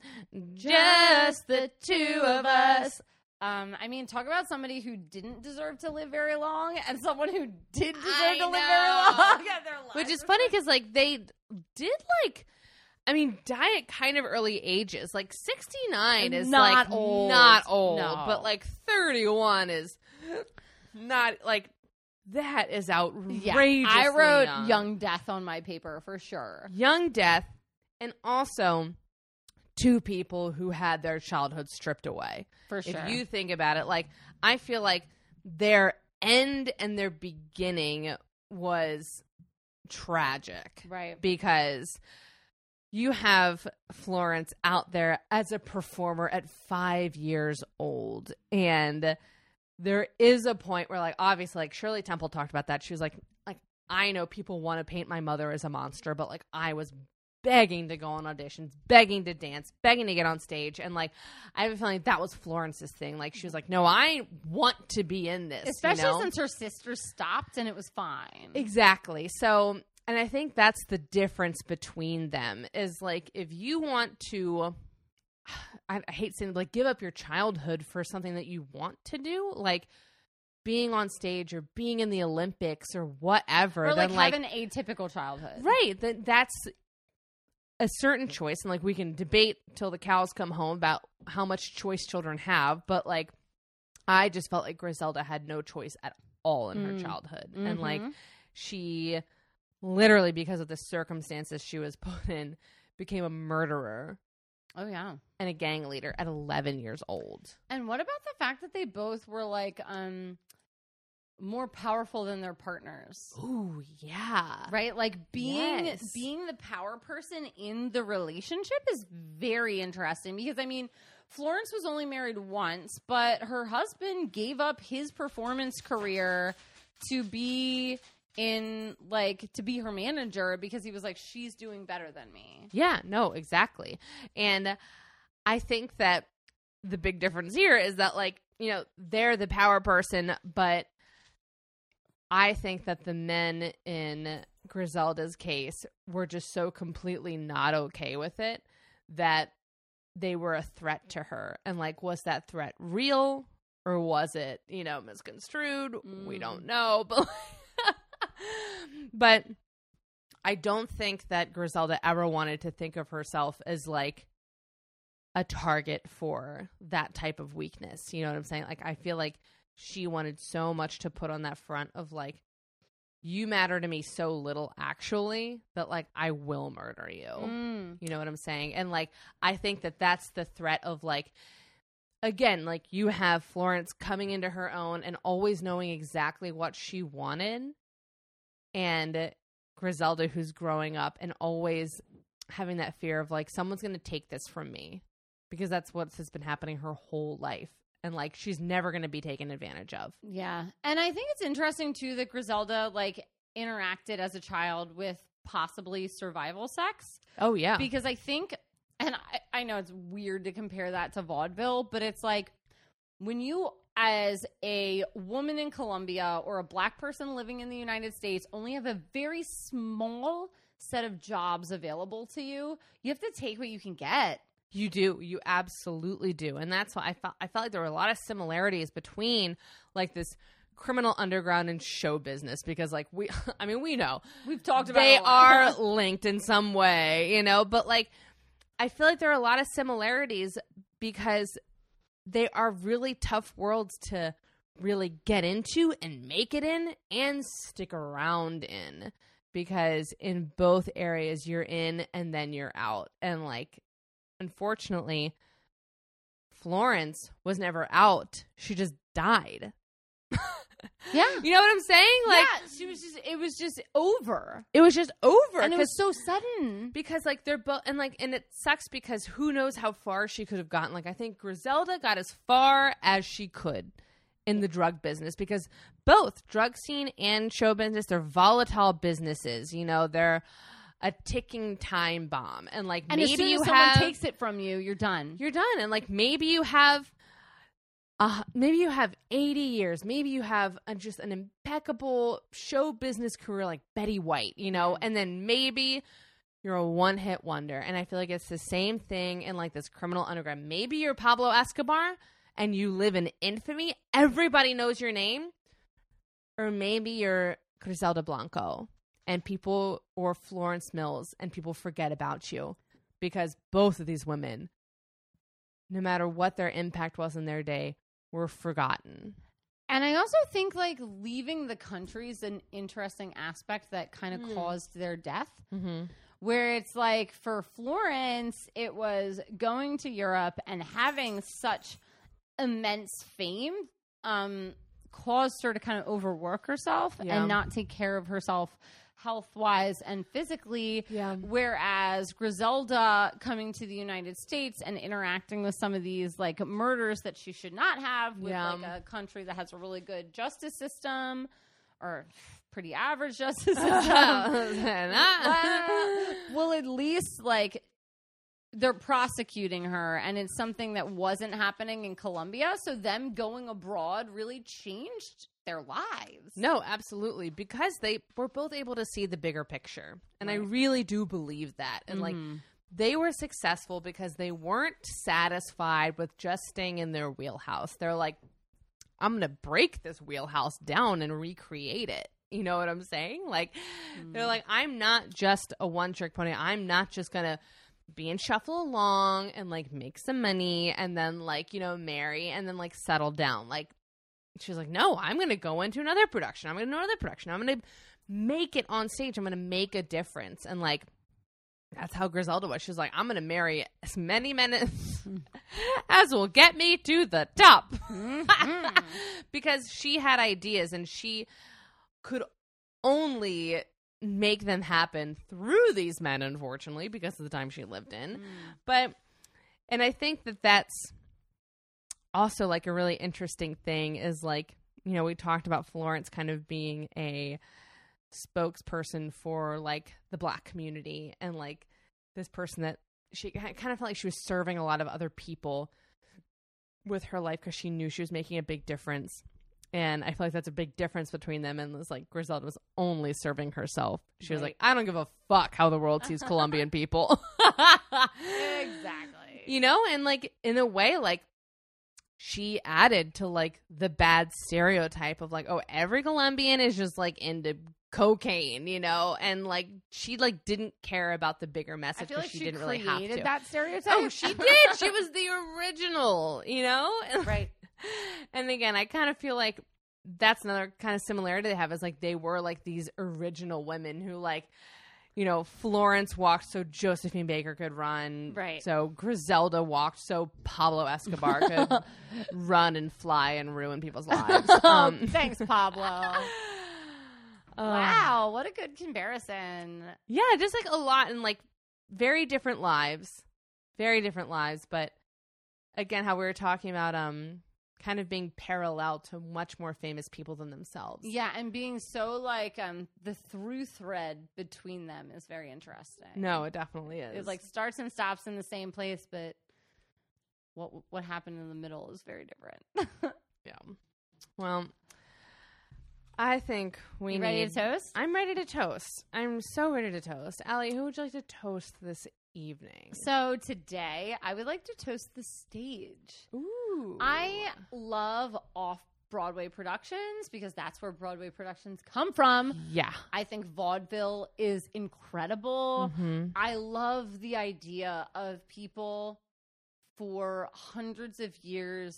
Just the Two of Us. I mean, talk about somebody who didn't deserve to live very long and someone who did deserve to live very long in their lives. Which is funny because, like, they did, like, I mean, die at kind of early ages. Like, 69 is, not like, old. Not old. No. But, like, 31 is not, like, that is outrageously I wrote young death on my paper for sure. Young death and also... two people who had their childhood stripped away. For sure. If you think about it, like, I feel like their end and their beginning was tragic. Right. Because you have Florence out there as a performer at 5 years old. And there is a point where, like, obviously, like, Shirley Temple talked about that. She was like, I know people want to paint my mother as a monster, but, like, I was begging to go on auditions, begging to dance, begging to get on stage. And, like, I have a feeling that was Florence's thing. Like, she was like, no, I want to be in this. Especially since her sister stopped and it was fine. Exactly. So, and I think that's the difference between them is, like, if you want to, I hate saying, like, give up your childhood for something that you want to do, like, being on stage or being in the Olympics or whatever. Or, like, then, have an atypical childhood. Right. That's a certain choice, and, like, we can debate till the cows come home about how much choice children have, but, like, I just felt like Griselda had no choice at all in her childhood. Mm-hmm. And, like, she literally, because of the circumstances she was put in, became a murderer. Oh, yeah. And a gang leader at 11 years old. And what about the fact that they both were, like, more powerful than their partners. Ooh, yeah. Right? Like, being the power person in the relationship is very interesting because, I mean, Florence was only married once, but her husband gave up his performance career to be to be her manager because he was like, she's doing better than me. Yeah, no, exactly. And I think that the big difference here is that, like, you know, they're the power person, but I think that the men in Griselda's case were just so completely not okay with it that they were a threat to her. And, like, was that threat real or was it, you know, misconstrued? We don't know. But I don't think that Griselda ever wanted to think of herself as, like, a target for that type of weakness. You know what I'm saying? Like, I feel like she wanted so much to put on that front of, like, you matter to me so little, actually, that, like, I will murder you. You know what I'm saying? And, like, I think that that's the threat of, like, again, like, you have Florence coming into her own and always knowing exactly what she wanted, and Griselda, who's growing up and always having that fear of, like, someone's going to take this from me, because that's what has been happening her whole life. And, like, she's never going to be taken advantage of. Yeah. And I think it's interesting, too, that Griselda, like, interacted as a child with possibly survival sex. Oh, yeah. Because I think, and I know it's weird to compare that to vaudeville, but it's like when you, as a woman in Colombia or a Black person living in the United States, only have a very small set of jobs available to you, you have to take what you can get. You do. You absolutely do. And that's why I felt like there were a lot of similarities between, like, this criminal underground and show business, because, like, we know. We've talked about they are linked in some way, you know, but, like, I feel like there are a lot of similarities because they are really tough worlds to really get into and make it in and stick around in, because in both areas you're in and then you're out. And, like, unfortunately, Florence was never out. She just died. Yeah. You know what I'm saying? Like, yeah, she was just, it was just over. It was just over. And it was so sudden. Because, like, they're both, and, like, and it sucks because who knows how far she could have gotten. Like, I think Griselda got as far as she could in the drug business because both drug scene and show business, they're volatile businesses. You know, they're a ticking time bomb. And, like, and maybe as soon as someone takes it from you, you're done. You're done. And, like, maybe you have... maybe you have 80 years. Maybe you have just an impeccable show business career like Betty White, you know, and then maybe you're a one-hit wonder. And I feel like it's the same thing in, like, this criminal underground. Maybe you're Pablo Escobar and you live in infamy. Everybody knows your name. Or maybe you're Griselda Blanco and people, or Florence Mills, and people forget about you because both of these women, no matter what their impact was in their day, were forgotten. And I also think, like, leaving the country is an interesting aspect that kind of caused their death, where it's like for Florence, it was going to Europe and having such immense fame caused her to kind of overwork herself and not take care of herself health-wise and physically, whereas Griselda coming to the United States and interacting with some of these, like, murders that she should not have with, like, a country that has a really good justice system or pretty average justice system, well, at least, like, they're prosecuting her, and it's something that wasn't happening in Colombia, so them going abroad really changed their lives. No, absolutely. Because they were both able to see the bigger picture. And I really do believe that. And like, they were successful because they weren't satisfied with just staying in their wheelhouse. They're like, I'm going to break this wheelhouse down and recreate it. You know what I'm saying? Like, they're like, I'm not just a one-trick pony. I'm not just going to be in Shuffle Along and, like, make some money and then, like, you know, marry and then, like, settle down. Like, she's like, no, I'm going to go into another production. I'm going to do another production. I'm going to make it on stage. I'm going to make a difference. And, like, that's how Griselda was. She's like, I'm going to marry as many men as will get me to the top. Because she had ideas and she could only make them happen through these men, unfortunately, because of the time she lived in. But, and I think that that's also, like, a really interesting thing is, like, you know, we talked about Florence kind of being a spokesperson for, like, the Black community and, like, this person that she kind of felt like she was serving a lot of other people with her life because she knew she was making a big difference. And I feel like that's a big difference between them. And it's like Griselda was only serving herself. She was like, I don't give a fuck how the world sees Colombian people. Exactly. You know, and, like, in a way, like, she added to, like, the bad stereotype of, like, oh, every Colombian is just, like, into cocaine, you know? And, like, she, like, didn't care about the bigger message because, like, she didn't really have to. Created that stereotype. Oh, she did. She was the original, you know? Right. And again, I kind of feel like that's another kind of similarity they have is, like, they were, like, these original women who, like, you know, Florence walked so Josephine Baker could run. Right. So Griselda walked so Pablo Escobar could run and fly and ruin people's lives. Thanks, Pablo. Wow, what a good comparison. Yeah, just, like, a lot and, like, very different lives. Very different lives. But, again, how we were talking about kind of being parallel to much more famous people than themselves. Yeah, and being so, like, the through thread between them is very interesting. No, it definitely is. It, like, starts and stops in the same place, but what happened in the middle is very different. Yeah. Well, I think we need... ready to toast? I'm ready to toast. I'm so ready to toast. Allie, who would you like to toast this evening? So today I would like to toast the stage. Ooh. I love off-Broadway productions because that's where Broadway productions come from. Yeah. I think vaudeville is incredible. I love the idea of people for hundreds of years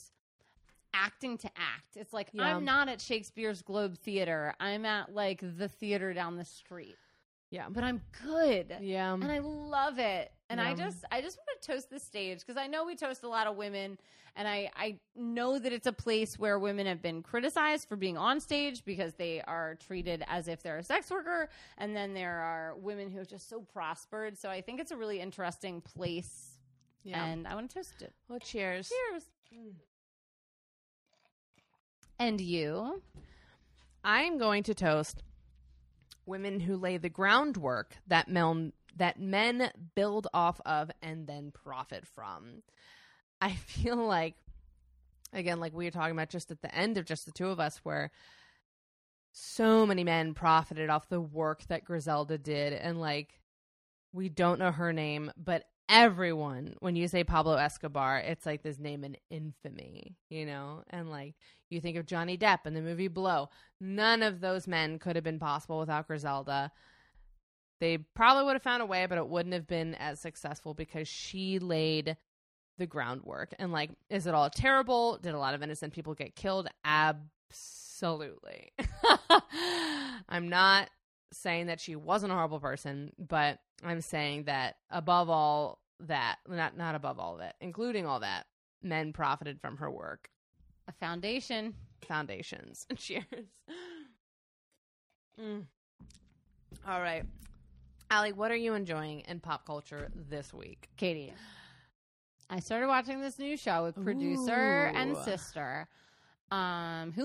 acting to act. It's like, I'm not at Shakespeare's Globe Theater. I'm at, like, the theater down the street. Yeah. But I'm good. Yeah. And I love it. And yeah. I just want to toast the stage because I know we toast a lot of women, and I know that it's a place where women have been criticized for being on stage because they are treated as if they're a sex worker. And then there are women who have just so prospered. So I think it's a really interesting place. Yeah. And I want to toast it. Well, cheers. Cheers. Mm. And you? I'm going to toast women who lay the groundwork that men build off of and then profit from. I feel like, again, like we were talking about just at the end of just the two of us, where so many men profited off the work that Griselda did. And like, we don't know her name, but everyone, when you say Pablo Escobar, it's like this name in infamy, you know? And like, you think of Johnny Depp in the movie Blow. None of those men could have been possible without Griselda. They probably would have found a way, but it wouldn't have been as successful because she laid the groundwork. And like, is it all terrible? Did a lot of innocent people get killed? Absolutely. I'm not saying that she wasn't a horrible person, but I'm saying that above all that, not above all that, including all that, men profited from her work. A foundation. Foundations. Cheers. Mm. All right. Allie, what are you enjoying in pop culture this week? Katie, I started watching this new show with producer and sister, who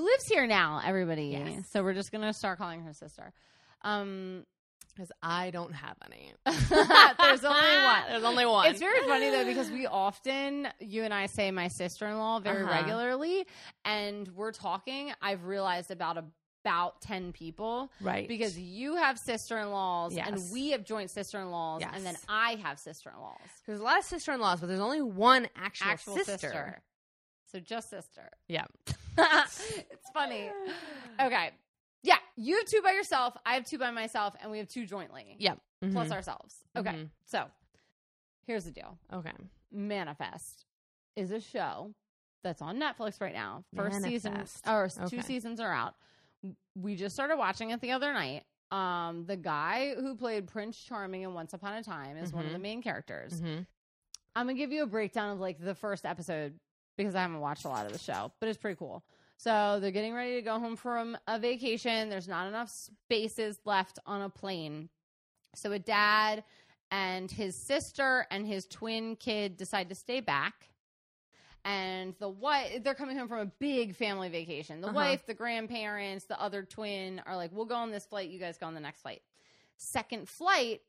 lives here now, everybody. Yes. So we're just going to start calling her sister. Because I don't have any. There's only one. There's only one. It's very funny, though, because we often, you and I say my sister-in-law very regularly, and we're talking, I've realized about 10 people. Right. Because you have sister-in-laws, yes, and we have joint sister-in-laws, yes, and then I have sister-in-laws. There's a lot of sister-in-laws, but there's only one actual sister. So just sister. Yeah. It's funny. Okay. Yeah. You have two by yourself. I have two by myself, and we have two jointly. Yeah. Mm-hmm. Plus ourselves. Okay. Mm-hmm. So here's the deal. Okay. Manifest is a show that's on Netflix right now. Two seasons are out. We just started watching it the other night. The guy who played Prince Charming in Once Upon a Time is one of the main characters. Mm-hmm. I'm going to give you a breakdown of like the first episode because I haven't watched a lot of the show, but it's pretty cool. So they're getting ready to go home from a vacation. There's not enough spaces left on a plane. So a dad and his sister and his twin kid decide to stay back. And they're coming home from a big family vacation. The wife, the grandparents, the other twin are like, we'll go on this flight. You guys go on the next flight. Second flight,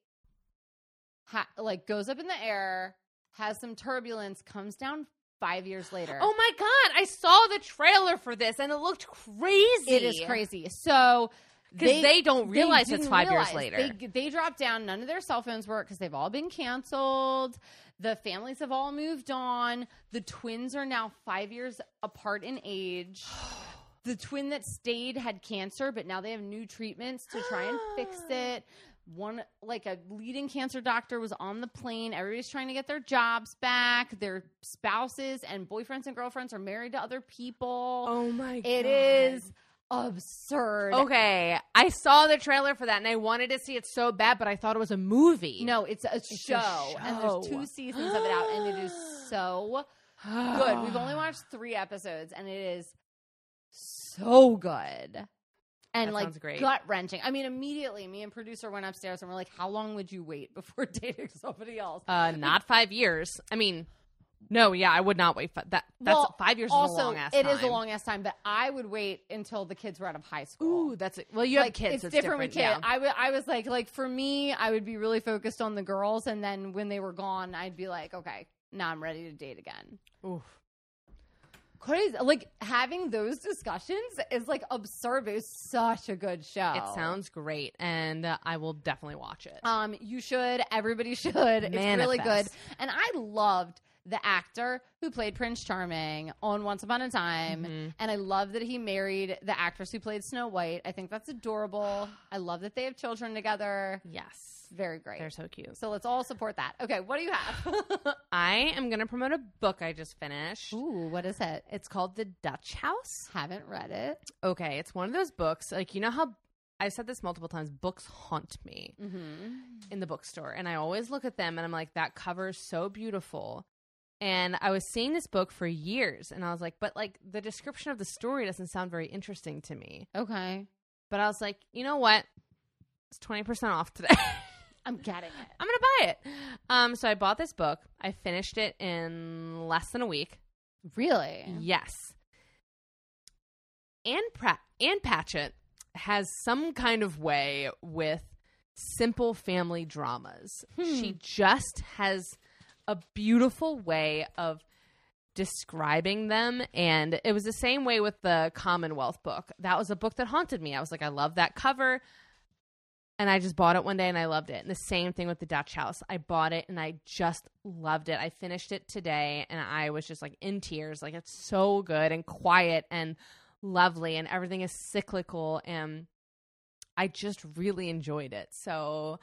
goes up in the air, has some turbulence, comes down 5 years later. Oh, my God. I saw the trailer for this, and it looked crazy. It is crazy. So because they don't realize it's 5 years later. They dropped down. None of their cell phones work because they've all been canceled. The families have all moved on. The twins are now 5 years apart in age. The twin that stayed had cancer, but now they have new treatments to try and fix it. One, like a leading cancer doctor, was on the plane. Everybody's trying to get their jobs back. Their spouses and boyfriends and girlfriends are married to other people. Oh, my God. It is absurd. Okay, I saw the trailer for that and I wanted to see it so bad, but I thought it was a movie. No, it's a show. And there's two seasons of it out, and it is so good. We've only watched 3 episodes and it is so good. And that like gut-wrenching. I mean, immediately me and producer went upstairs and we're like, how long would you wait before dating somebody else? Not 5 years. I mean, no, yeah, I would not wait. That's 5 years also, is a long-ass time. It is a long-ass time, but I would wait until the kids were out of high school. Ooh, that's it. Well, you have kids. It's different with kids. Yeah. I was like, for me, I would be really focused on the girls, and then when they were gone, I'd be like, okay, now I'm ready to date again. Oof. Crazy. Like, having those discussions is, like, absurd. It's such a good show. It sounds great, and I will definitely watch it. You should. Everybody should. Manifest. It's really good. And I loved the actor who played Prince Charming on Once Upon a Time. Mm-hmm. And I love that he married the actress who played Snow White. I think that's adorable. I love that they have children together. Yes. Very great. They're so cute. So let's all support that. Okay, what do you have? I am going to promote a book I just finished. Ooh, what is it? It's called The Dutch House. Haven't read it. Okay, it's one of those books. Like, you know how I've said this multiple times, books haunt me in the bookstore. And I always look at them and I'm like, that cover is so beautiful. And I was seeing this book for years and I was like, but like the description of the story doesn't sound very interesting to me. Okay. But I was like, you know what? It's 20% off today. I'm getting it. I'm going to buy it. So I bought this book. I finished it in less than a week. Really? Yes. Ann Patchett has some kind of way with simple family dramas. She just has a beautiful way of describing them. And it was the same way with the Commonwealth book. That was a book that haunted me. I was like, I love that cover. And I just bought it one day and I loved it. And the same thing with the Dutch House. I bought it and I just loved it. I finished it today and I was just like in tears. Like, it's so good and quiet and lovely and everything is cyclical. And I just really enjoyed it. So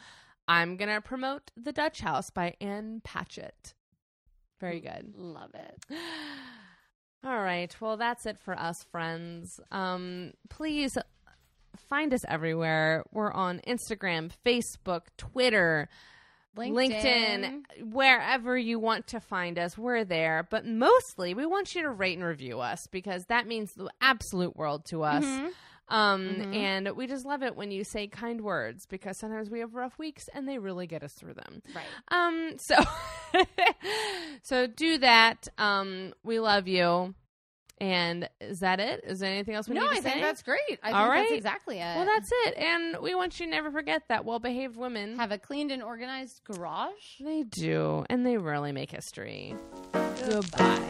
I'm going to promote The Dutch House by Ann Patchett. Very good. Love it. All right. Well, that's it for us, friends. Please find us everywhere. We're on Instagram, Facebook, Twitter, LinkedIn, wherever you want to find us. We're there. But mostly, we want you to rate and review us because that means the absolute world to us. And we just love it when you say kind words because sometimes we have rough weeks and they really get us through them. Right. So do that. We love you. And is that it? Is there anything else we need to say? No, I think that's great. I think that's exactly it. Well, that's it. And we want you to never forget that well-behaved women have a cleaned and organized garage. They do. And they really make history. Goodbye.